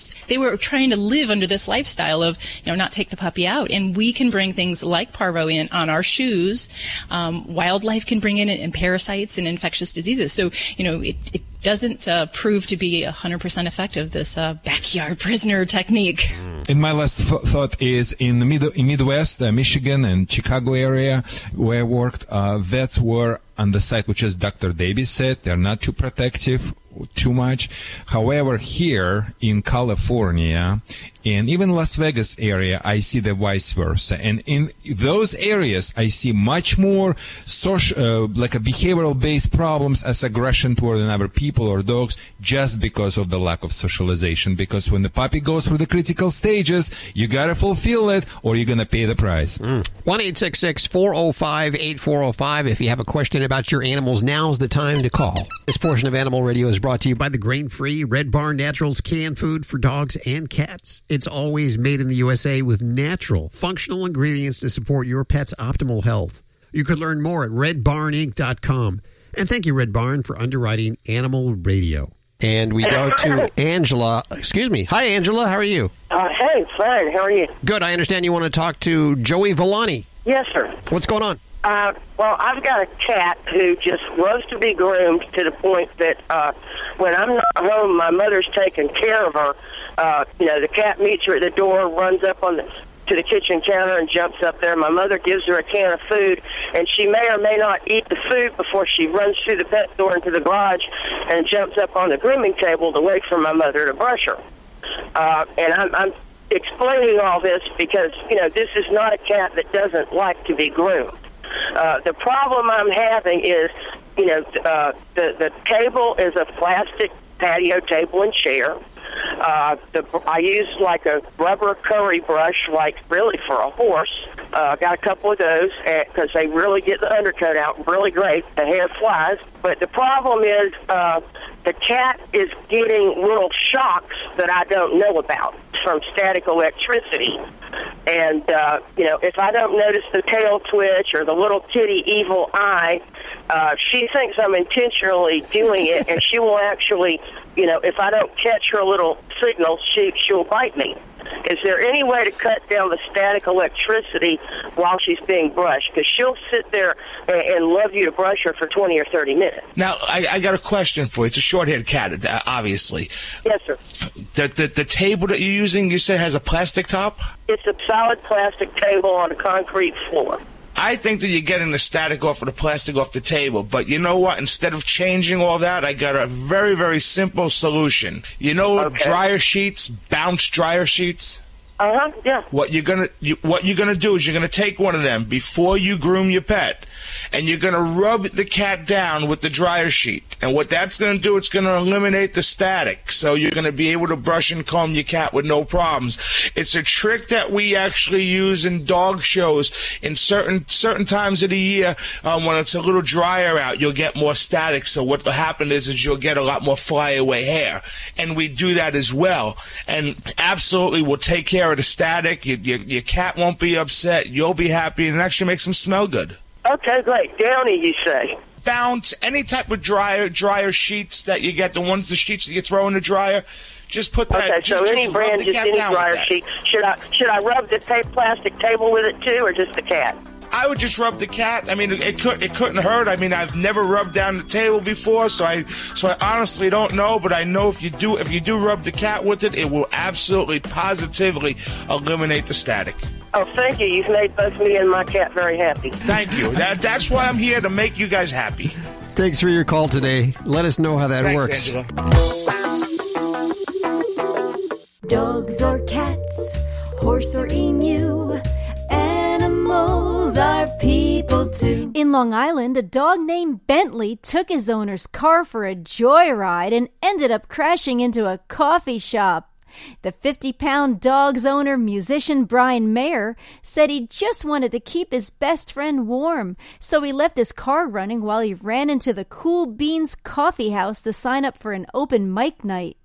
trying to live under this lifestyle of, not take the puppy out. And we can bring things like parvo in on our shoes. Wildlife can bring in it, and parasites and infectious diseases. So, it doesn't prove to be 100% effective, this backyard prisoner technique. And my last thought is in the Midwest, Michigan and Chicago area where I worked, vets were on the side, which is Dr. Davies said, they're not too protective, too much. However, here in California and even Las Vegas area, I see the vice versa. And in those areas, I see much more social, like a behavioral-based problems as aggression toward other people or dogs just because of the lack of socialization. Because when the puppy goes through the critical stages, you got to fulfill it or you're going to pay the price. 1-866-405-8405. If you have a question about your animals, now's the time to call. This portion of Animal Radio is brought to you by the grain-free Red Barn Naturals canned food for dogs and cats. It's always made in the USA with natural, functional ingredients to support your pet's optimal health. You could learn more at redbarninc.com. And thank you, Red Barn, for underwriting Animal Radio. And we go to Angela. Excuse me. Hi, Angela. How are you? Hey, fine. How are you? Good. I understand you want to talk to Joey Villani. Yes, sir. What's going on? Well, I've got a cat who just loves to be groomed to the point that when I'm not home, my mother's taking care of her. The cat meets her at the door, runs up to the kitchen counter and jumps up there. My mother gives her a can of food, and she may or may not eat the food before she runs through the pet door into the garage and jumps up on the grooming table to wait for my mother to brush her. And I'm explaining all this because, this is not a cat that doesn't like to be groomed. The problem I'm having is, the table is a plastic patio table and chair. I use like a rubber curry brush, like really for a horse. Got a couple of those because they really get the undercoat out really great. The hair flies. But the problem is the cat is getting little shocks that I don't know about from static electricity. And, if I don't notice the tail twitch or the little kitty evil eye, she thinks I'm intentionally doing it, and she will actually, if I don't catch her little signal, she'll bite me. Is there any way to cut down the static electricity while she's being brushed? Because she'll sit there and love you to brush her for 20 or 30 minutes. Now, I got a question for you. It's a short-haired cat, obviously. Yes, sir. The table that you're using, you said, has a plastic top? It's a solid plastic table on a concrete floor. I think that you're getting the static off of the plastic off the table. But you know what? Instead of changing all that, I got a very, very simple solution. Dryer sheets, bounce dryer sheets? Yeah. What you're gonna do is you're gonna take one of them before you groom your pet, and you're gonna rub the cat down with the dryer sheet. And what that's gonna do, it's gonna eliminate the static, so you're gonna be able to brush and comb your cat with no problems. It's a trick that we actually use in dog shows in certain times of the year. When it's a little drier out, you'll get more static. So what will happen is you'll get a lot more flyaway hair, and we do that as well. And absolutely, we'll take care of the static. Your cat won't be upset. You'll be happy, and it actually makes them smell good. Okay, great. Downy, you say? Bounce, any type of dryer sheets that you get, the sheets that you throw in the dryer, just put that. Okay, so any brand, just any dryer sheet. Should I rub the plastic table with it too, or just the cat? I would just rub the cat. I mean, it couldn't hurt. I mean, I've never rubbed down the table before, so I honestly don't know. But I know if you do rub the cat with it, it will absolutely, positively eliminate the static. Oh, thank you. You've made both me and my cat very happy. Thank you. That's why I'm here, to make you guys happy. Thanks for your call today. Let us know how that works. Angela. Dogs or cats, horse or emu, animals are people too. In Long Island, a dog named Bentley took his owner's car for a joyride and ended up crashing into a coffee shop. The 50-pound dog's owner, musician Brian Mayer, said he just wanted to keep his best friend warm, so he left his car running while he ran into the Cool Beans Coffee House to sign up for an open mic night.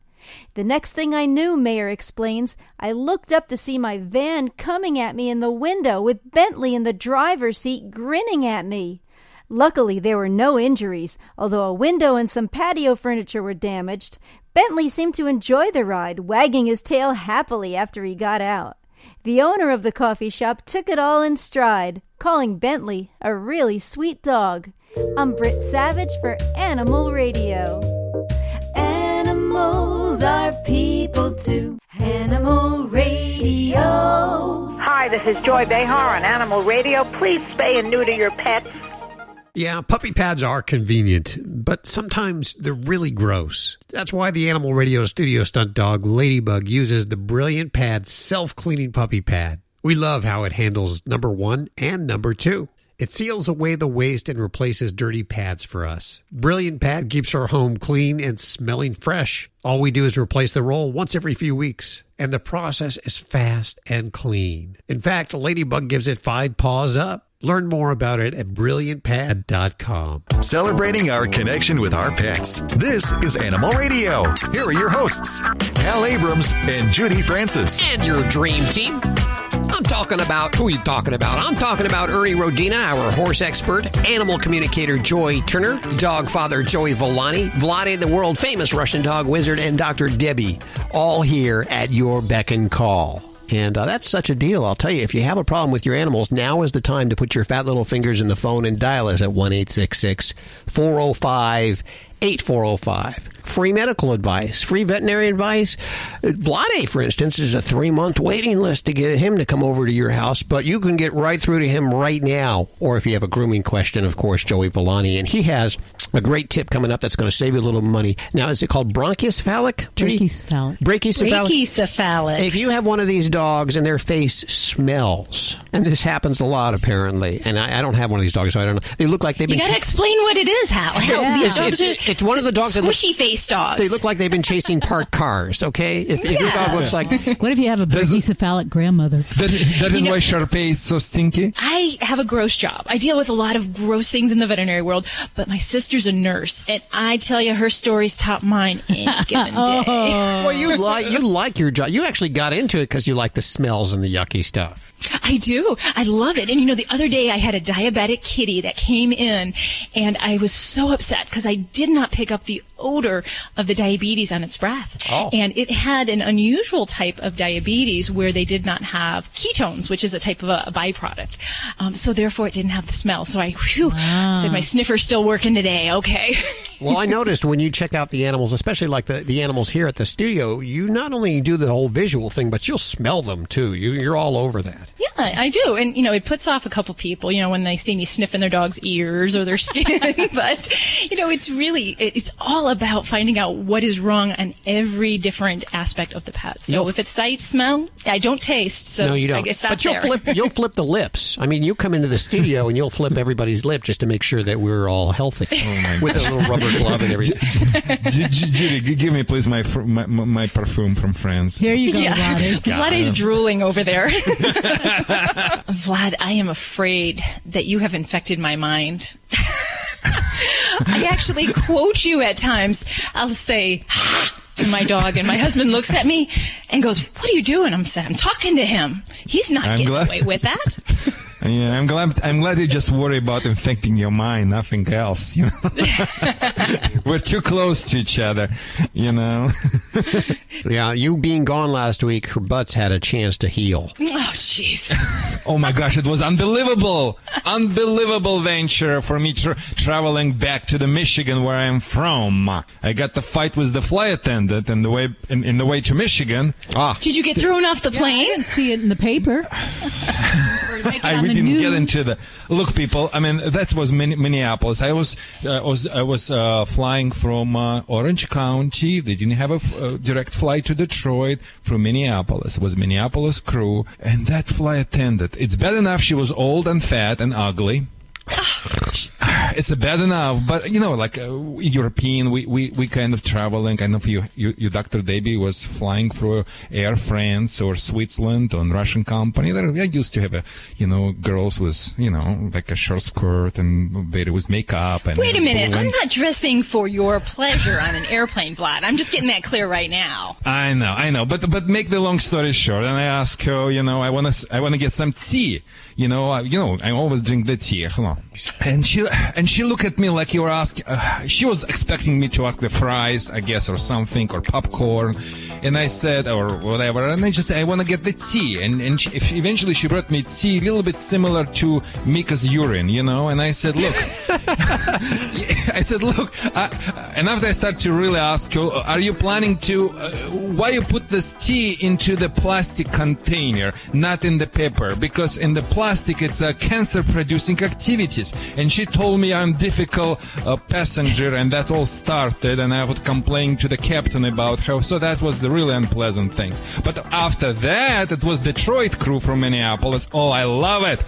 The next thing I knew, Mayer explains, I looked up to see my van coming at me in the window with Bentley in the driver's seat grinning at me. Luckily, there were no injuries, although a window and some patio furniture were damaged. Bentley seemed to enjoy the ride, wagging his tail happily after he got out. The owner of the coffee shop took it all in stride, calling Bentley a really sweet dog. I'm Britt Savage for Animal Radio. Animals are people too. Animal Radio. Hi, this is Joy Behar on Animal Radio. Please spay and neuter your pets. Yeah, puppy pads are convenient, but sometimes they're really gross. That's why the Animal Radio studio stunt dog Ladybug uses the Brilliant Pad self-cleaning puppy pad. We love how it handles number 1 and number 2. It seals away the waste and replaces dirty pads for us. Brilliant Pad keeps our home clean and smelling fresh. All we do is replace the roll once every few weeks, and the process is fast and clean. In fact, Ladybug gives it 5 paws up. Learn more about it at BrilliantPad.com. Celebrating our connection with our pets. This is Animal Radio. Here are your hosts, Hal Abrams and Judy Francis. And your dream team. I'm talking about, who are you talking about? I'm talking about Ernie Rodino, our horse expert, animal communicator Joy Turner, dog father Joey Villani, Vladae, the world-famous Russian dog wizard, and Dr. Debbie, all here at your beck and call. And that's such a deal. I'll tell you, if you have a problem with your animals, now is the time to put your fat little fingers in the phone and dial us at 1-866-405-8405. Free medical advice, free veterinary advice. Vladae, for instance, is a 3-month waiting list to get him to come over to your house, but you can get right through to him right now. Or if you have a grooming question, of course, Joey Villani. And he has a great tip coming up that's going to save you a little money. Now, is it called bronchocephalic? Brachycephalic. Brachycephalic. If you have one of these dogs and their face smells, and this happens a lot apparently, and I don't have one of these dogs, so I don't know. They look like they've been... You got to explain what it is, Hal. Yeah. It's one of the dogs that... Squishy face. Dogs. They look like they've been chasing parked cars, okay? If your dog looks like... What if you have a brachycephalic grandmother? That is why Sharpay is so stinky. I have a gross job. I deal with a lot of gross things in the veterinary world, but my sister's a nurse, and I tell you, her stories top mine any given day. Well, you like your job. You actually got into it because you like the smells and the yucky stuff. I do. I love it. And, you know, the other day I had a diabetic kitty that came in, and I was so upset because I did not pick up the odor of the diabetes on its breath. Oh. And it had an unusual type of diabetes where they did not have ketones, which is a type of a byproduct. So, therefore, it didn't have the smell. So I said, my sniffer's still working today. Okay. Well, I noticed when you check out the animals, especially like the animals here at the studio, you not only do the whole visual thing, but you'll smell them, too. You're all over that. Yeah, I do. And, you know, it puts off a couple people, you know, when they see me sniffing their dog's ears or their skin. But, you know, it's really, it's all about finding out what is wrong on every different aspect of the pet. So if it's sight, smell, I don't taste. So no, you don't. I guess but you'll flip the lips. I mean, you come into the studio and you'll flip everybody's lip just to make sure that we're all healthy with a little rubber glove and everything. Judy, give me, please, my perfume from France. Here you go, Vladae. Vladae's drooling over there. Vlad, I am afraid that you have infected my mind. I actually quote you at times. I'll say to my dog, and my husband looks at me and goes, "What are you doing?" I'm saying, "I'm talking to him. He's not away with that." Yeah, I'm glad you just worry about infecting your mind, nothing else. You know? We're too close to each other, you know. Yeah, you being gone last week, her butts had a chance to heal. Oh, jeez. Oh, my gosh, it was unbelievable. Unbelievable venture for me traveling back to the Michigan where I'm from. I got the fight with the flight attendant in the way to Michigan. Ah. Did you get thrown off the plane? Yeah, I didn't see it in the paper. We didn't get into the look, people. I mean, that was Minneapolis. I was flying from Orange County. They didn't have a direct flight to Detroit from Minneapolis. It was Minneapolis crew, and that flight attendant. It's bad enough she was old and fat and ugly. It's bad enough, but you know, like European, we kind of traveling. I know you Dr. Debbie was flying through Air France or Switzerland on Russian company. I used to have girls with like a short skirt and they was makeup. And wait a minute, I'm not dressing for your pleasure on an airplane, Vlad. I'm just getting that clear right now. I know, but make the long story short. And I asked her, I wanna get some tea. I always drink the tea. Hold on. And she looked at me like you were asking. She was expecting me to ask the fries, I guess, or something, or popcorn. And I said, or whatever. And I just said, I want to get the tea. And eventually she brought me tea, a little bit similar to Mika's urine, you know. And I said, look. And after I start to really ask her, are you planning to, why you put this tea into the plastic container, not in the paper? Because in the plastic, it's a cancer-producing activities. And she told me I'm difficult passenger, and that all started, and I would complain to the captain about her. So that was the really unpleasant thing. But after that, it was Detroit crew from Minneapolis. Oh, I love it.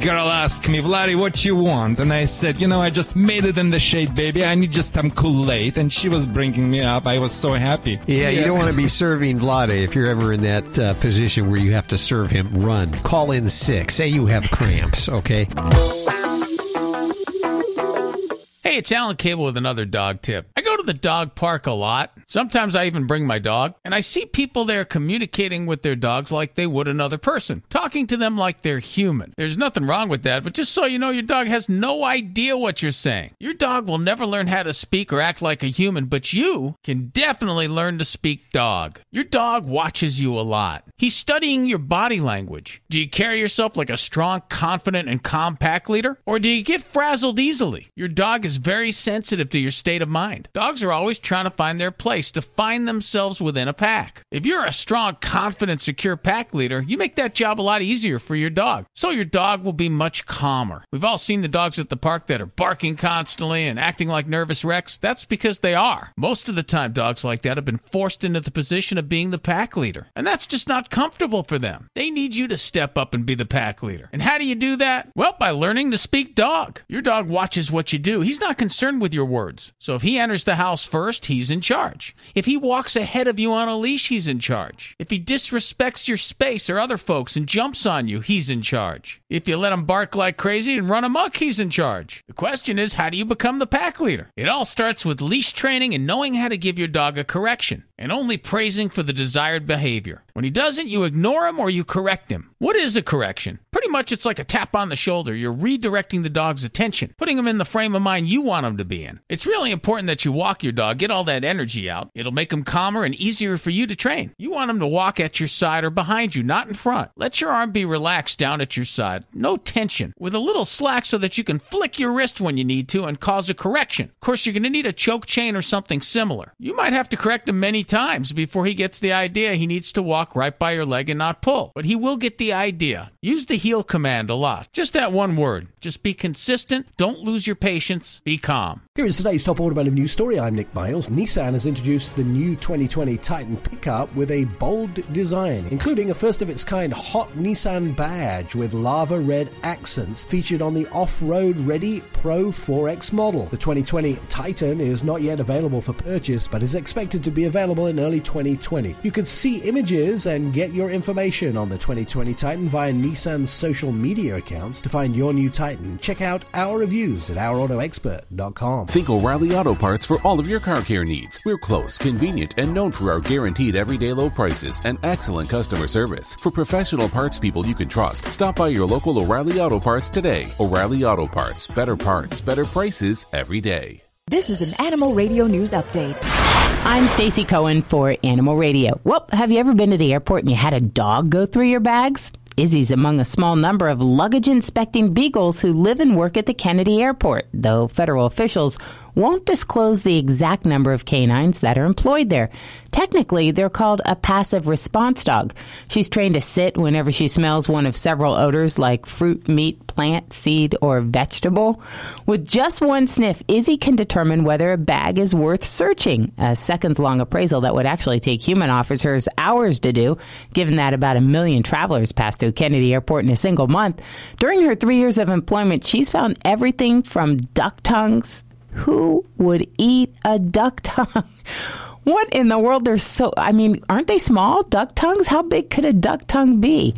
Girl asked me, Vladae, what you want? And I said, I just made it in the shade, baby. I need just some Kool-Aid. And she was bringing me up. I was so happy. Yeah. You don't want to be serving Vladae if you're ever in that position where you have to serve him. Run. Call in sick. Say you have cramps, okay? Hey, it's Alan Cable with another dog tip. I go to the dog park a lot. Sometimes I even bring my dog, and I see people there communicating with their dogs like they would another person, talking to them like they're human. There's nothing wrong with that, but just so you know, your dog has no idea what you're saying. Your dog will never learn how to speak or act like a human, but you can definitely learn to speak dog. Your dog watches you a lot. He's studying your body language. Do you carry yourself like a strong, confident, and calm pack leader, or do you get frazzled easily? Your dog is very sensitive to your state of mind. Dogs are always trying to find their place, to find themselves within a pack. If you're a strong, confident, secure pack leader, you make that job a lot easier for your dog. So your dog will be much calmer. We've all seen the dogs at the park that are barking constantly and acting like nervous wrecks. That's because they are. Most of the time, dogs like that have been forced into the position of being the pack leader. And that's just not comfortable for them. They need you to step up and be the pack leader. And how do you do that? Well, by learning to speak dog. Your dog watches what you do. He's not concerned with your words. So if he enters the house first, he's in charge. If he walks ahead of you on a leash, he's in charge. If he disrespects your space or other folks and jumps on you, he's in charge. If you let him bark like crazy and run amok, he's in charge. The question is, how do you become the pack leader? It all starts with leash training and knowing how to give your dog a correction, and only praising for the desired behavior. When he doesn't, you ignore him or you correct him. What is a correction? Pretty much it's like a tap on the shoulder. You're redirecting the dog's attention, putting him in the frame of mind you want him to be in. It's really important that you walk your dog, get all that energy out. It'll make him calmer and easier for you to train. You want him to walk at your side or behind you, not in front. Let your arm be relaxed down at your side, no tension, with a little slack so that you can flick your wrist when you need to and cause a correction. Of course, you're going to need a choke chain or something similar. You might have to correct him many times before he gets the idea he needs to walk walk right by your leg and not pull. But he will get the idea. Use the heel command a lot. Just that one word. Just be consistent. Don't lose your patience. Be calm. Here is today's top automotive news story. I'm Nick Miles. Nissan has introduced the new 2020 Titan pickup with a bold design, including a first-of-its-kind hot Nissan badge with lava red accents featured on the off-road ready Pro 4X model. The 2020 Titan is not yet available for purchase, but is expected to be available in early 2020. You can see images and get your information on the 2020 Titan via Nissan's social media accounts. To find your new Titan, check out our reviews at ourautoexpert.com. Think O'Reilly Auto Parts for all of your car care needs. We're close, convenient, and known for our guaranteed everyday low prices and excellent customer service. For professional parts people you can trust, stop by your local O'Reilly Auto Parts today. O'Reilly Auto Parts, better prices every day. This is an Animal Radio News Update. I'm Stacey Cohen for Animal Radio. Well, have you ever been to the airport and you had a dog go through your bags? Izzy's among a small number of luggage-inspecting beagles who live and work at the Kennedy Airport, though federal officials won't disclose the exact number of canines that are employed there. Technically, they're called a passive response dog. She's trained to sit whenever she smells one of several odors like fruit, meat, plant, seed, or vegetable. With just one sniff, Izzy can determine whether a bag is worth searching, a seconds-long appraisal that would actually take human officers hours to do, given that about 1 million travelers pass through Kennedy Airport in a single month. During her 3 years of employment, she's found everything from duck tongues. Who would eat a duck tongue? What in the world? Aren't they small? Duck tongues? How big could a duck tongue be?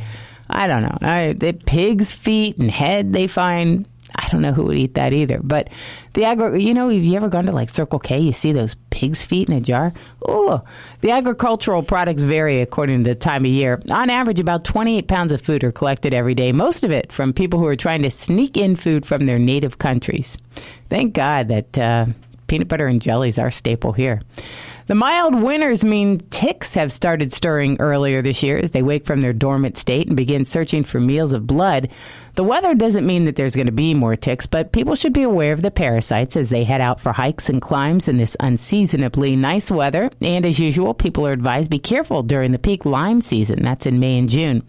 I don't know. The pig's feet and head they find. I don't know who would eat that either. But have you ever gone to like Circle K? You see those pig's feet in a jar? Ooh. The agricultural products vary according to the time of year. On average, about 28 pounds of food are collected every day, most of it from people who are trying to sneak in food from their native countries. Thank God that peanut butter and jelly is our staple here. The mild winters mean ticks have started stirring earlier this year as they wake from their dormant state and begin searching for meals of blood. The weather doesn't mean that there's going to be more ticks, but people should be aware of the parasites as they head out for hikes and climbs in this unseasonably nice weather. And as usual, people are advised be careful during the peak Lyme season. That's in May and June.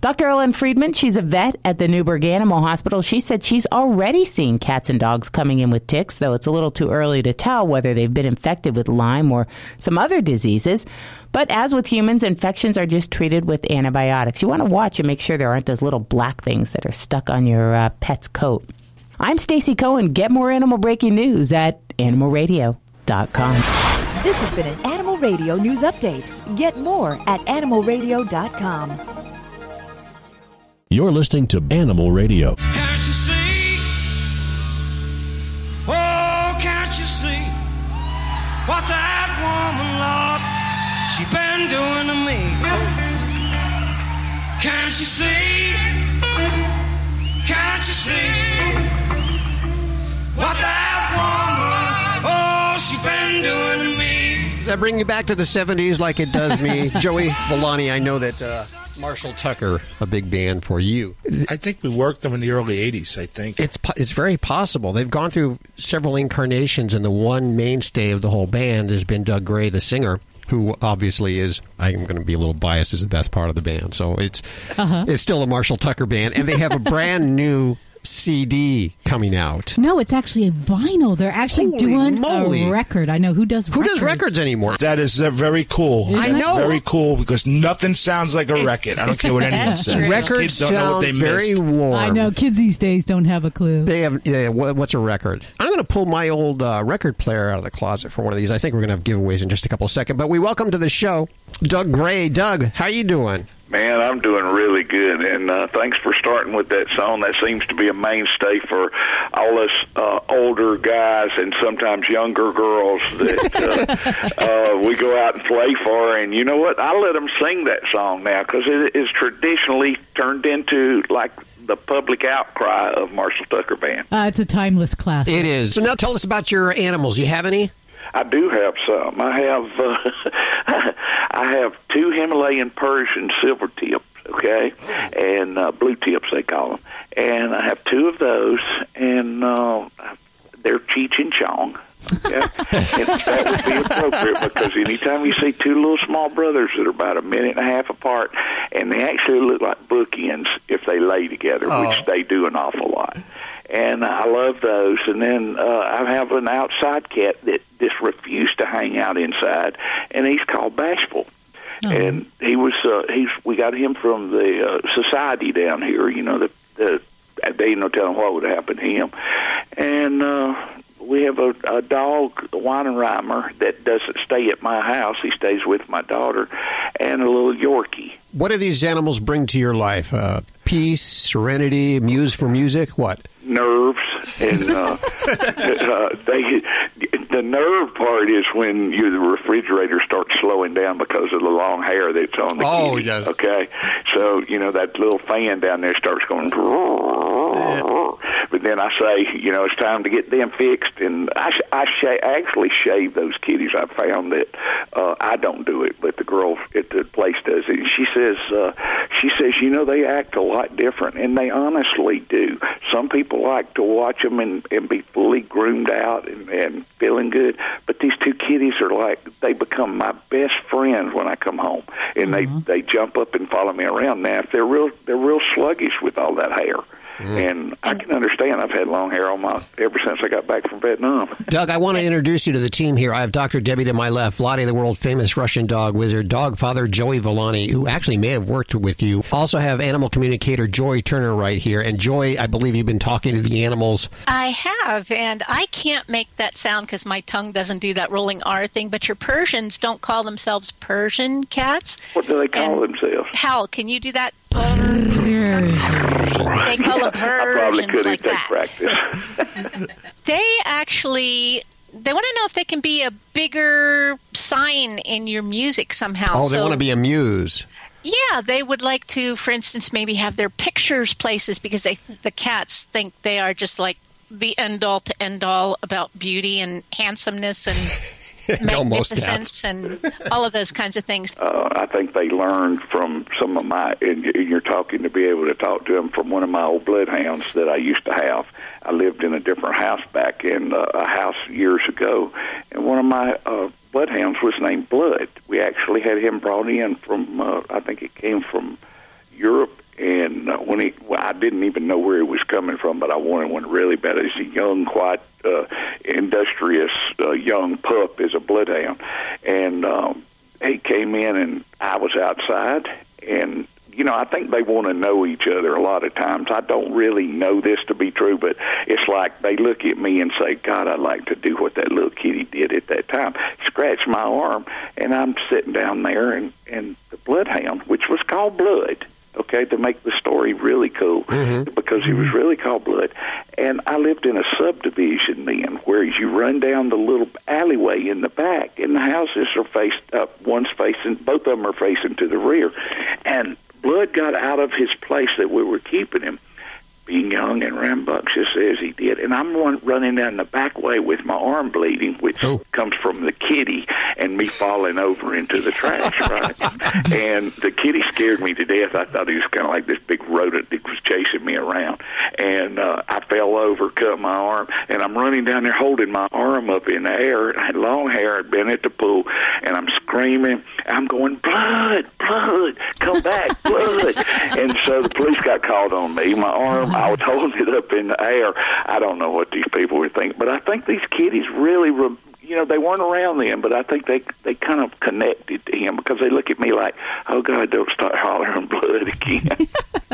Dr. Ellen Friedman, she's a vet at the Newburgh Animal Hospital. She said she's already seen cats and dogs coming in with ticks, though it's a little too early to tell whether they've been infected with Lyme or some other diseases. But as with humans, infections are just treated with antibiotics. You want to watch and make sure there aren't those little black things that are stuck on your pet's coat. I'm Stacey Cohen. Get more animal breaking news at animalradio.com. This has been an Animal Radio News Update. Get more at animalradio.com. You're listening to Animal Radio. Can't you see? Oh, can't you see what that woman, Lord, she been doing to me? Can't you see? Can't you see what that woman, oh, she been doing to me? Does that bring you back to the 70s like it does me? Joey Villani, I know that Marshall Tucker, a big band for you. I think we worked them in the early 80s, I think. It's very possible. They've gone through several incarnations, and the one mainstay of the whole band has been Doug Gray, the singer, who obviously is, I'm going to be a little biased, is the best part of the band. So it's still a Marshall Tucker band, and they have a brand new CD coming out. No, it's actually a vinyl. They're actually a record. I know. Who does records anymore? That is very cool. Very cool, because nothing sounds like a record. I don't care what anyone says. Records sound very warm. I know. Kids these days don't have a clue. They have. Yeah, what's a record? I'm going to pull my old record player out of the closet for one of these. I think we're going to have giveaways in just a couple of seconds. But we welcome to the show Doug Gray. Doug, how you doing? Man, I'm doing really good, and thanks for starting with that song. That seems to be a mainstay for all us older guys and sometimes younger girls that we go out and play for. And you know what? I let them sing that song now because it is traditionally turned into like the public outcry of Marshall Tucker Band. It's a timeless classic. It is. So now tell us about your animals. You have any? I do have some. I have I have two Himalayan Persian silver tips, okay, and blue tips they call them, and I have two of those, and they're Cheech and Chong. Yeah. And that would be appropriate, because anytime you see two little small brothers that are about a minute and a half apart, and they actually look like bookends if they lay together, which they do an awful lot. And I love those. And then I have an outside cat that just refused to hang out inside, and he's called Bashful. Oh. And he was we got him from the society down here. You know, they had no telling what would happen to him. And we have a dog, a Weidenreimer, that doesn't stay at my house. He stays with my daughter, and a little Yorkie. What do these animals bring to your life? Peace, serenity, muse for music, what? Nerves. And the nerve part is when the refrigerator starts slowing down because of the long hair that's on the kitty. Yes. Okay. So, you know, that little fan down there starts going... But then I say, you know, it's time to get them fixed. And I actually shave those kitties. I found that I don't do it, but the girl at the place does it. And she says, you know, they act a lot different, and they honestly do. Some people like to watch them and be fully groomed out and feeling good. But these two kitties are like, they become my best friends when I come home. And they jump up and follow me around. Now, if they're real sluggish with all that hair. And I can understand. I've had long hair ever since I got back from Vietnam. Doug, I want to introduce you to the team here. I have Dr. Debbie to my left, Vladae, the world-famous Russian dog wizard, dog father Joey Villani, who actually may have worked with you. Also have animal communicator Joy Turner right here. And Joy, I believe you've been talking to the animals. I have, and I can't make that sound because my tongue doesn't do that rolling R thing, but your Persians don't call themselves Persian cats. What do they call themselves? Hal, can you do that? They call them Persians like that. They want to know if they can be a bigger sign in your music somehow. Oh, they want to be a muse. Yeah, they would like to, for instance, maybe have their pictures places, because the cats think they are just like the end-all to end-all about beauty and handsomeness and... magnificence and all of those kinds of things. I think they learned from some of my, and you're talking to be able to talk to them, from one of my old bloodhounds that I used to have. I lived in a different house back in a house years ago, and one of my bloodhounds was named Blood. We actually had him brought in from, I think it came from Europe. And I didn't even know where he was coming from, but I wanted one really bad. He's a young, quite industrious young pup, is a bloodhound. And he came in, and I was outside. And, you know, I think they want to know each other a lot of times. I don't really know this to be true, but it's like they look at me and say, God, I'd like to do what that little kitty did at that time. Scratch my arm, and I'm sitting down there, and the bloodhound, which was called Blood, okay, to make the story really cool, because he was really called Blood. And I lived in a subdivision then, where you run down the little alleyway in the back, and the houses are faced up, both of them are facing to the rear. And Blood got out of his place that we were keeping him, being young and rambunctious as he did, and I'm running down the back way with my arm bleeding, which comes from the kitty and me falling over into the trash, right? And the kitty scared me to death. I thought he was kind of like this big rodent that was chasing me around. And I fell over, cut my arm, and I'm running down there holding my arm up in the air. I had long hair. I'd been at the pool, and I'm screaming. I'm going, Blood, Blood, come back, Blood. And so the police got called on me. My arm, I was holding it up in the air. I don't know what these people were thinking, but I think these kitties really, you know, they weren't around then, but I think they kind of connected to him, because they look at me like, oh, God, don't start hollering Blood again.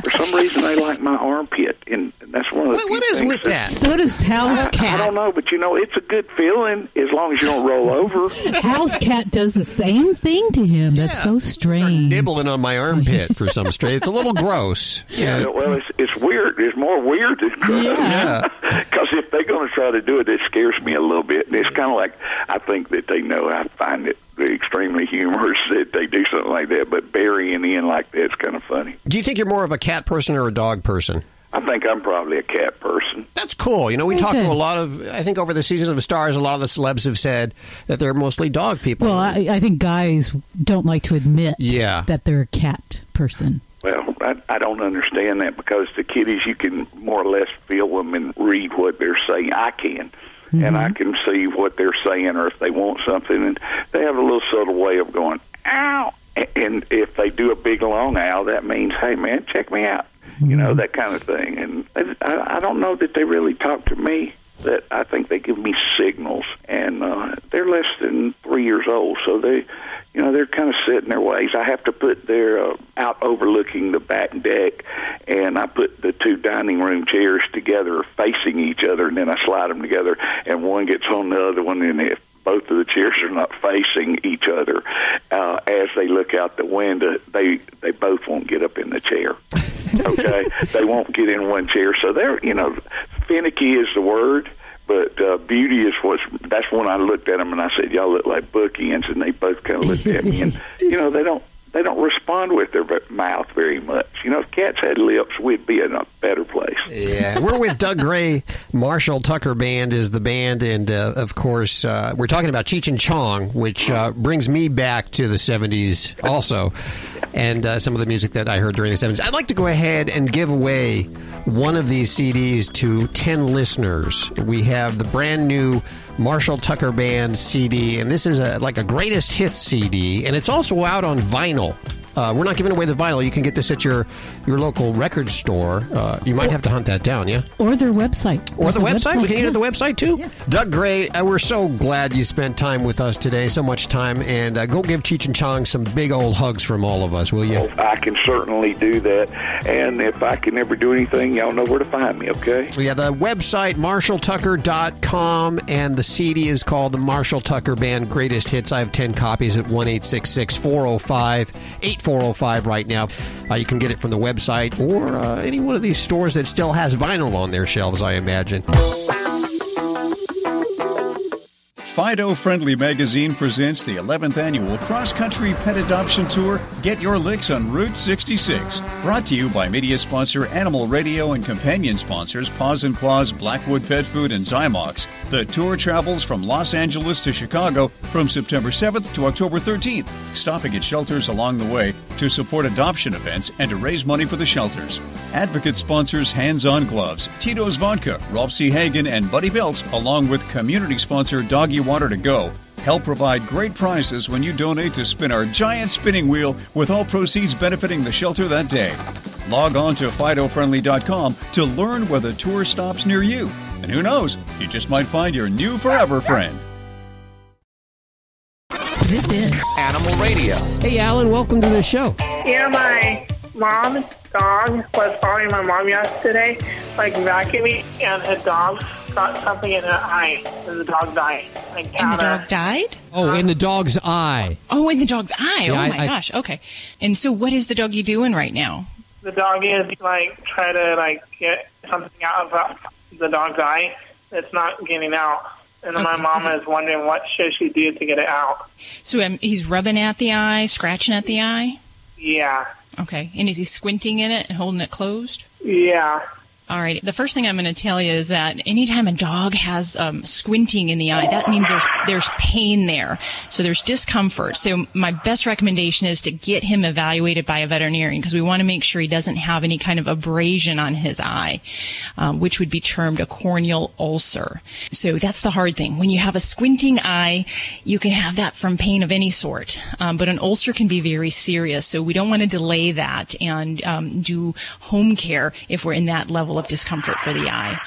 For some reason, they like my armpit, and that's one of the What is with that? So does Hal's cat. I don't know, but, you know, it's a good feeling as long as you don't roll over. Hal's cat does the same thing to him. Yeah. That's so strange. Nibbling on my armpit for some strange. It's a little gross. Yeah, well, it's weird. It's more weird than gross. Yeah. Because if they're going to try to do it, it scares me a little bit. And it's kind of like, I think that they know I find it extremely humorous that they do something like that, but burying in like that is kind of funny. Do you think you're more of a cat person or a dog person? I think I'm probably a cat person. That's cool. You know, we talked to a lot of, I think over the season of the stars, a lot of the celebs have said that they're mostly dog people. Well, I think guys don't like to admit that they're a cat person. Well, I don't understand that, because the kitties, you can more or less feel them and read what they're saying. I can. mm-hmm. and I can see what they're saying or if they want something. And they have a little subtle way of going, ow. And if they do a big long owl, that means, hey, man, check me out, mm-hmm. you know, that kind of thing. And I don't know that they really talk to me. That I think they give me signals, and they're less than 3 years old, so they, you know, they're kind of set in their ways. I have to put their out overlooking the back deck, and I put the two dining room chairs together facing each other, and then I slide them together, and one gets on the other one, and if both of the chairs are not facing each other, as they look out the window, they both won't get up in the chair. Okay, they won't get in one chair, so they're, you know, finicky is the word, but beauty is what's. That's when I looked at them and I said, "Y'all look like bookends," and they both kind of looked at me, and you know, they don't respond with their mouth very much. You know, if cats had lips, we'd be in a better place. Yeah, we're with Doug Gray. Marshall Tucker Band is the band, and of course, we're talking about Cheech and Chong, which brings me back to the 70s also, and some of the music that I heard during the 70s. I'd like to go ahead and give away one of these CDs to 10 listeners. We have the brand new Marshall Tucker Band CD, and this is like a greatest hits CD, and it's also out on vinyl. We're not giving away the vinyl. You can get this at your local record store. You might have to hunt that down, yeah? Or their website. Or the website. We can get it at the website, too. Yes. Doug Gray, we're so glad you spent time with us today, so much time. And go give Cheech and Chong some big old hugs from all of us, will you? Oh, I can certainly do that. And if I can ever do anything, y'all know where to find me, okay? Yeah, the website, marshalltucker.com, and the CD is called The Marshall Tucker Band Greatest Hits. I have 10 copies at 1-866-405-8405 right now. You can get it from the website or any one of these stores that still has vinyl on their shelves, I imagine. Fido Friendly Magazine presents the 11th annual cross-country pet adoption tour, Get Your Licks on Route 66. Brought to you by media sponsor Animal Radio and companion sponsors Paws and Claws, Blackwood Pet Food, and Zymox. The tour travels from Los Angeles to Chicago from September 7th to October 13th, stopping at shelters along the way to support adoption events and to raise money for the shelters. Advocate sponsors Hands-On Gloves, Tito's Vodka, Rolf C. Hagen, and Buddy Belts, along with community sponsor Doggy Water to Go, help provide great prizes when you donate to spin our giant spinning wheel, with all proceeds benefiting the shelter that day. Log on to FidoFriendly.com to learn where the tour stops near you. And who knows, you just might find your new forever friend. This is Animal Radio. Hey, Alan, welcome to the show. Yeah, my mom's dog was following my mom yesterday, like back at me, and her dog got something in her eye, and the dog died. Like, and the dog died? Oh, in the dog's eye. Oh, in the dog's eye. Yeah, oh, my gosh. Okay. And so what is the doggy doing right now? The dog is, like, trying to, like, get something out of the dog's eye. It's not getting out. And then my mom is wondering what should she do to get it out. So he's rubbing at the eye, scratching at the eye? Yeah. Okay. And is he squinting in it and holding it closed? Yeah. All right. The first thing I'm going to tell you is that anytime a dog has squinting in the eye, that means there's pain there. So there's discomfort. So my best recommendation is to get him evaluated by a veterinarian, because we want to make sure he doesn't have any kind of abrasion on his eye, which would be termed a corneal ulcer. So that's the hard thing. When you have a squinting eye, you can have that from pain of any sort. But an ulcer can be very serious. So we don't want to delay that and do home care if we're in that level of discomfort for the eye.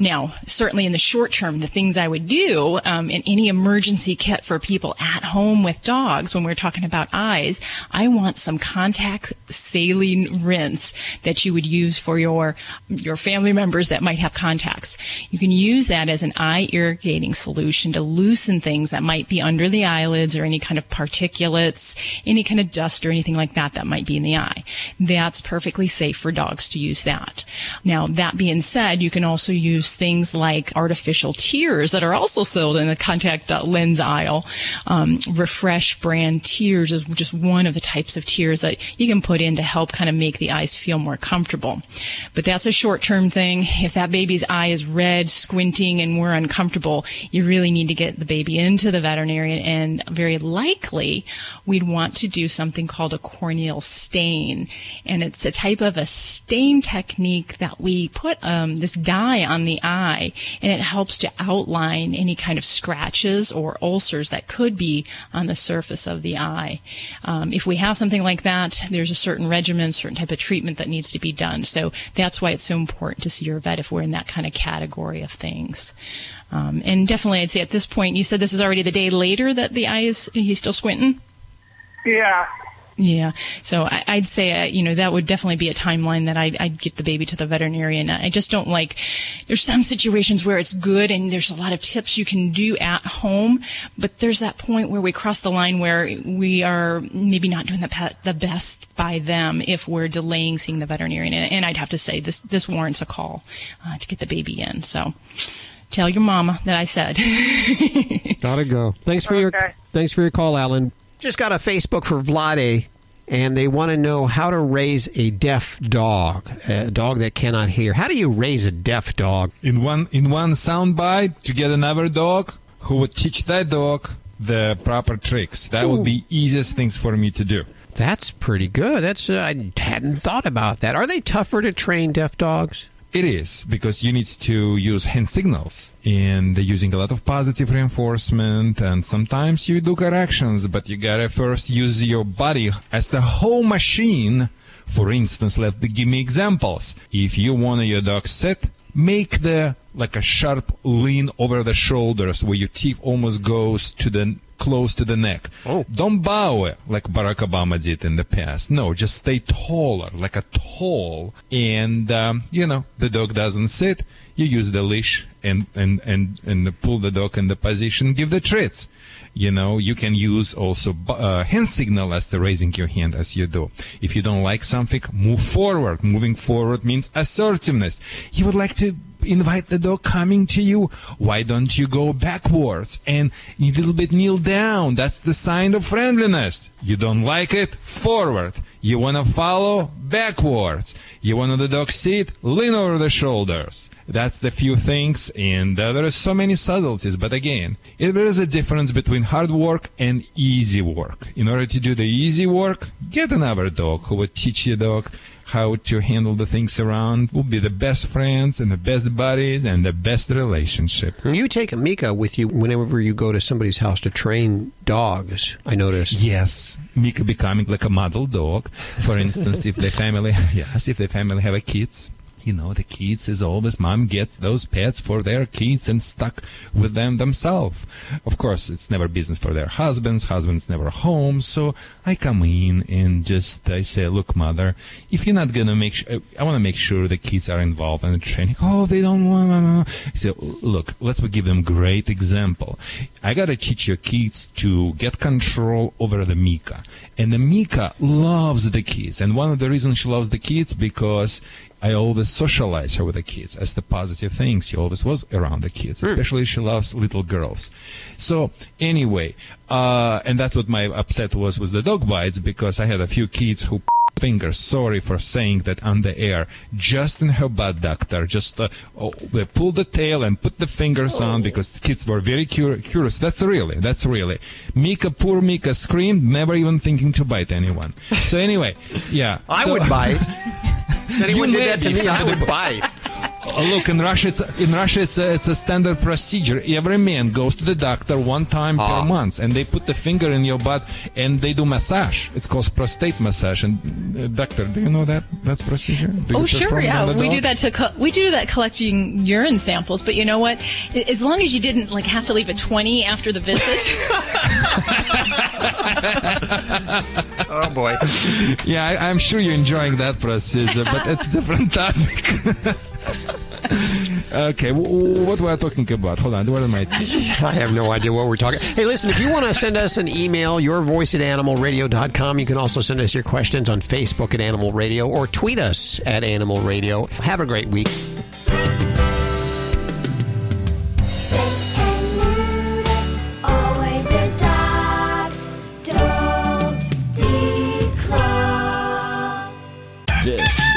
Now, certainly in the short term, the things I would do in any emergency kit for people at home with dogs, when we're talking about eyes, I want some contact saline rinse that you would use for your family members that might have contacts. You can use that as an eye irrigating solution to loosen things that might be under the eyelids, or any kind of particulates, any kind of dust or anything like that that might be in the eye. That's perfectly safe for dogs to use that. Now, that being said, you can also use things like artificial tears that are also sold in the contact lens aisle. Refresh brand tears is just one of the types of tears that you can put in to help kind of make the eyes feel more comfortable. But that's a short-term thing. If that baby's eye is red, squinting, and we're uncomfortable, you really need to get the baby into the veterinarian, and very likely we'd want to do something called a corneal stain. And it's a type of a stain technique that we put this dye on the the eye, and it helps to outline any kind of scratches or ulcers that could be on the surface of the eye. If we have something like that, there's a certain regimen, certain type of treatment that needs to be done. So that's why it's so important to see your vet if we're in that kind of category of things. And definitely, I'd say at this point, you said this is already the day later that the eye is, he's still squinting? Yeah. Yeah. So I'd say, you know, that would definitely be a timeline that I'd get the baby to the veterinarian. I just don't like, there's some situations where it's good and there's a lot of tips you can do at home, but there's that point where we cross the line where we are maybe not doing the best by them if we're delaying seeing the veterinarian. And I'd have to say this warrants a call to get the baby in. So tell your mama that I said. Gotta go. Thanks for your call, Alan. Just got a Facebook for Vladae, and they want to know how to raise a deaf dog, a dog that cannot hear. How do you raise a deaf dog? In one sound bite, to get another dog who would teach that dog the proper tricks. That would be easiest things for me to do. That's pretty good. That's I hadn't thought about that. Are they tougher to train deaf dogs? It is, because you need to use hand signals, and they're using a lot of positive reinforcement, and sometimes you do corrections, but you gotta first use your body as a whole machine. For instance, give me examples. If you want your dog sit, make a sharp lean over the shoulders where your teeth almost goes to close to the neck. Oh. Don't bow like Barack Obama did in the past. No, just stay taller, like a tall. And, the dog doesn't sit. You use the leash and pull the dog in the position, give the treats. You know, you can use also hand signal as to raising your hand as you do. If you don't like something, move forward. Moving forward means assertiveness. You would like to invite the dog coming to you. Why don't you go backwards and a little bit kneel down? That's the sign of friendliness. You don't like it? Forward. You want to follow? Backwards. You want the dog sit? Lean over the shoulders. That's the few things, and there are so many subtleties. But again, there is a difference between hard work and easy work. In order to do the easy work, get another dog who would teach your dog how to handle the things around. We'll be the best friends and the best buddies and the best relationship. You take Mika with you whenever you go to somebody's house to train dogs, I noticed. Yes, Mika becoming like a model dog. For instance, if the family have kids, you know, the kids is always, mom gets those pets for their kids and stuck with them themselves. Of course, it's never business for their husbands. Husbands never home. So I come in and I say, look, mother, if you're not going to I want to make sure the kids are involved in the training. Oh, they don't want to. So look, let's give them great example. I got to teach your kids to get control over the Mika. And the Mika loves the kids. And one of the reasons she loves the kids because I always socialize her with the kids as the positive things. She always was around the kids, especially she loves little girls. So anyway, and that's what my upset was with the dog bites, because I had a few kids who fingers, sorry for saying that on the air, just in her butt, doctor, just they pulled the tail and put the fingers on because the kids were very curious. That's really. Mika, poor Mika screamed, never even thinking to bite anyone. So anyway, yeah. I would bite. Anyone did that to me, I would bite. Look, in Russia, it's a standard procedure. Every man goes to the doctor one time per month, and they put the finger in your butt, and they do massage. It's called prostate massage. And doctor, do you know that that's procedure? Oh, sure, yeah. We do that collecting urine samples. But you know what? As long as you didn't have to leave at 20 after the visit. Oh boy. Yeah, I'm sure you're enjoying that procedure, but it's a different topic. Okay, what were I talking about? Hold on, what am I thinking? I have no idea what we're talking. Hey, listen, if you want to send us an email, yourvoice@animalradio.com. You can also send us your questions on Facebook at Animal Radio or tweet us at Animal Radio. Have a great week. This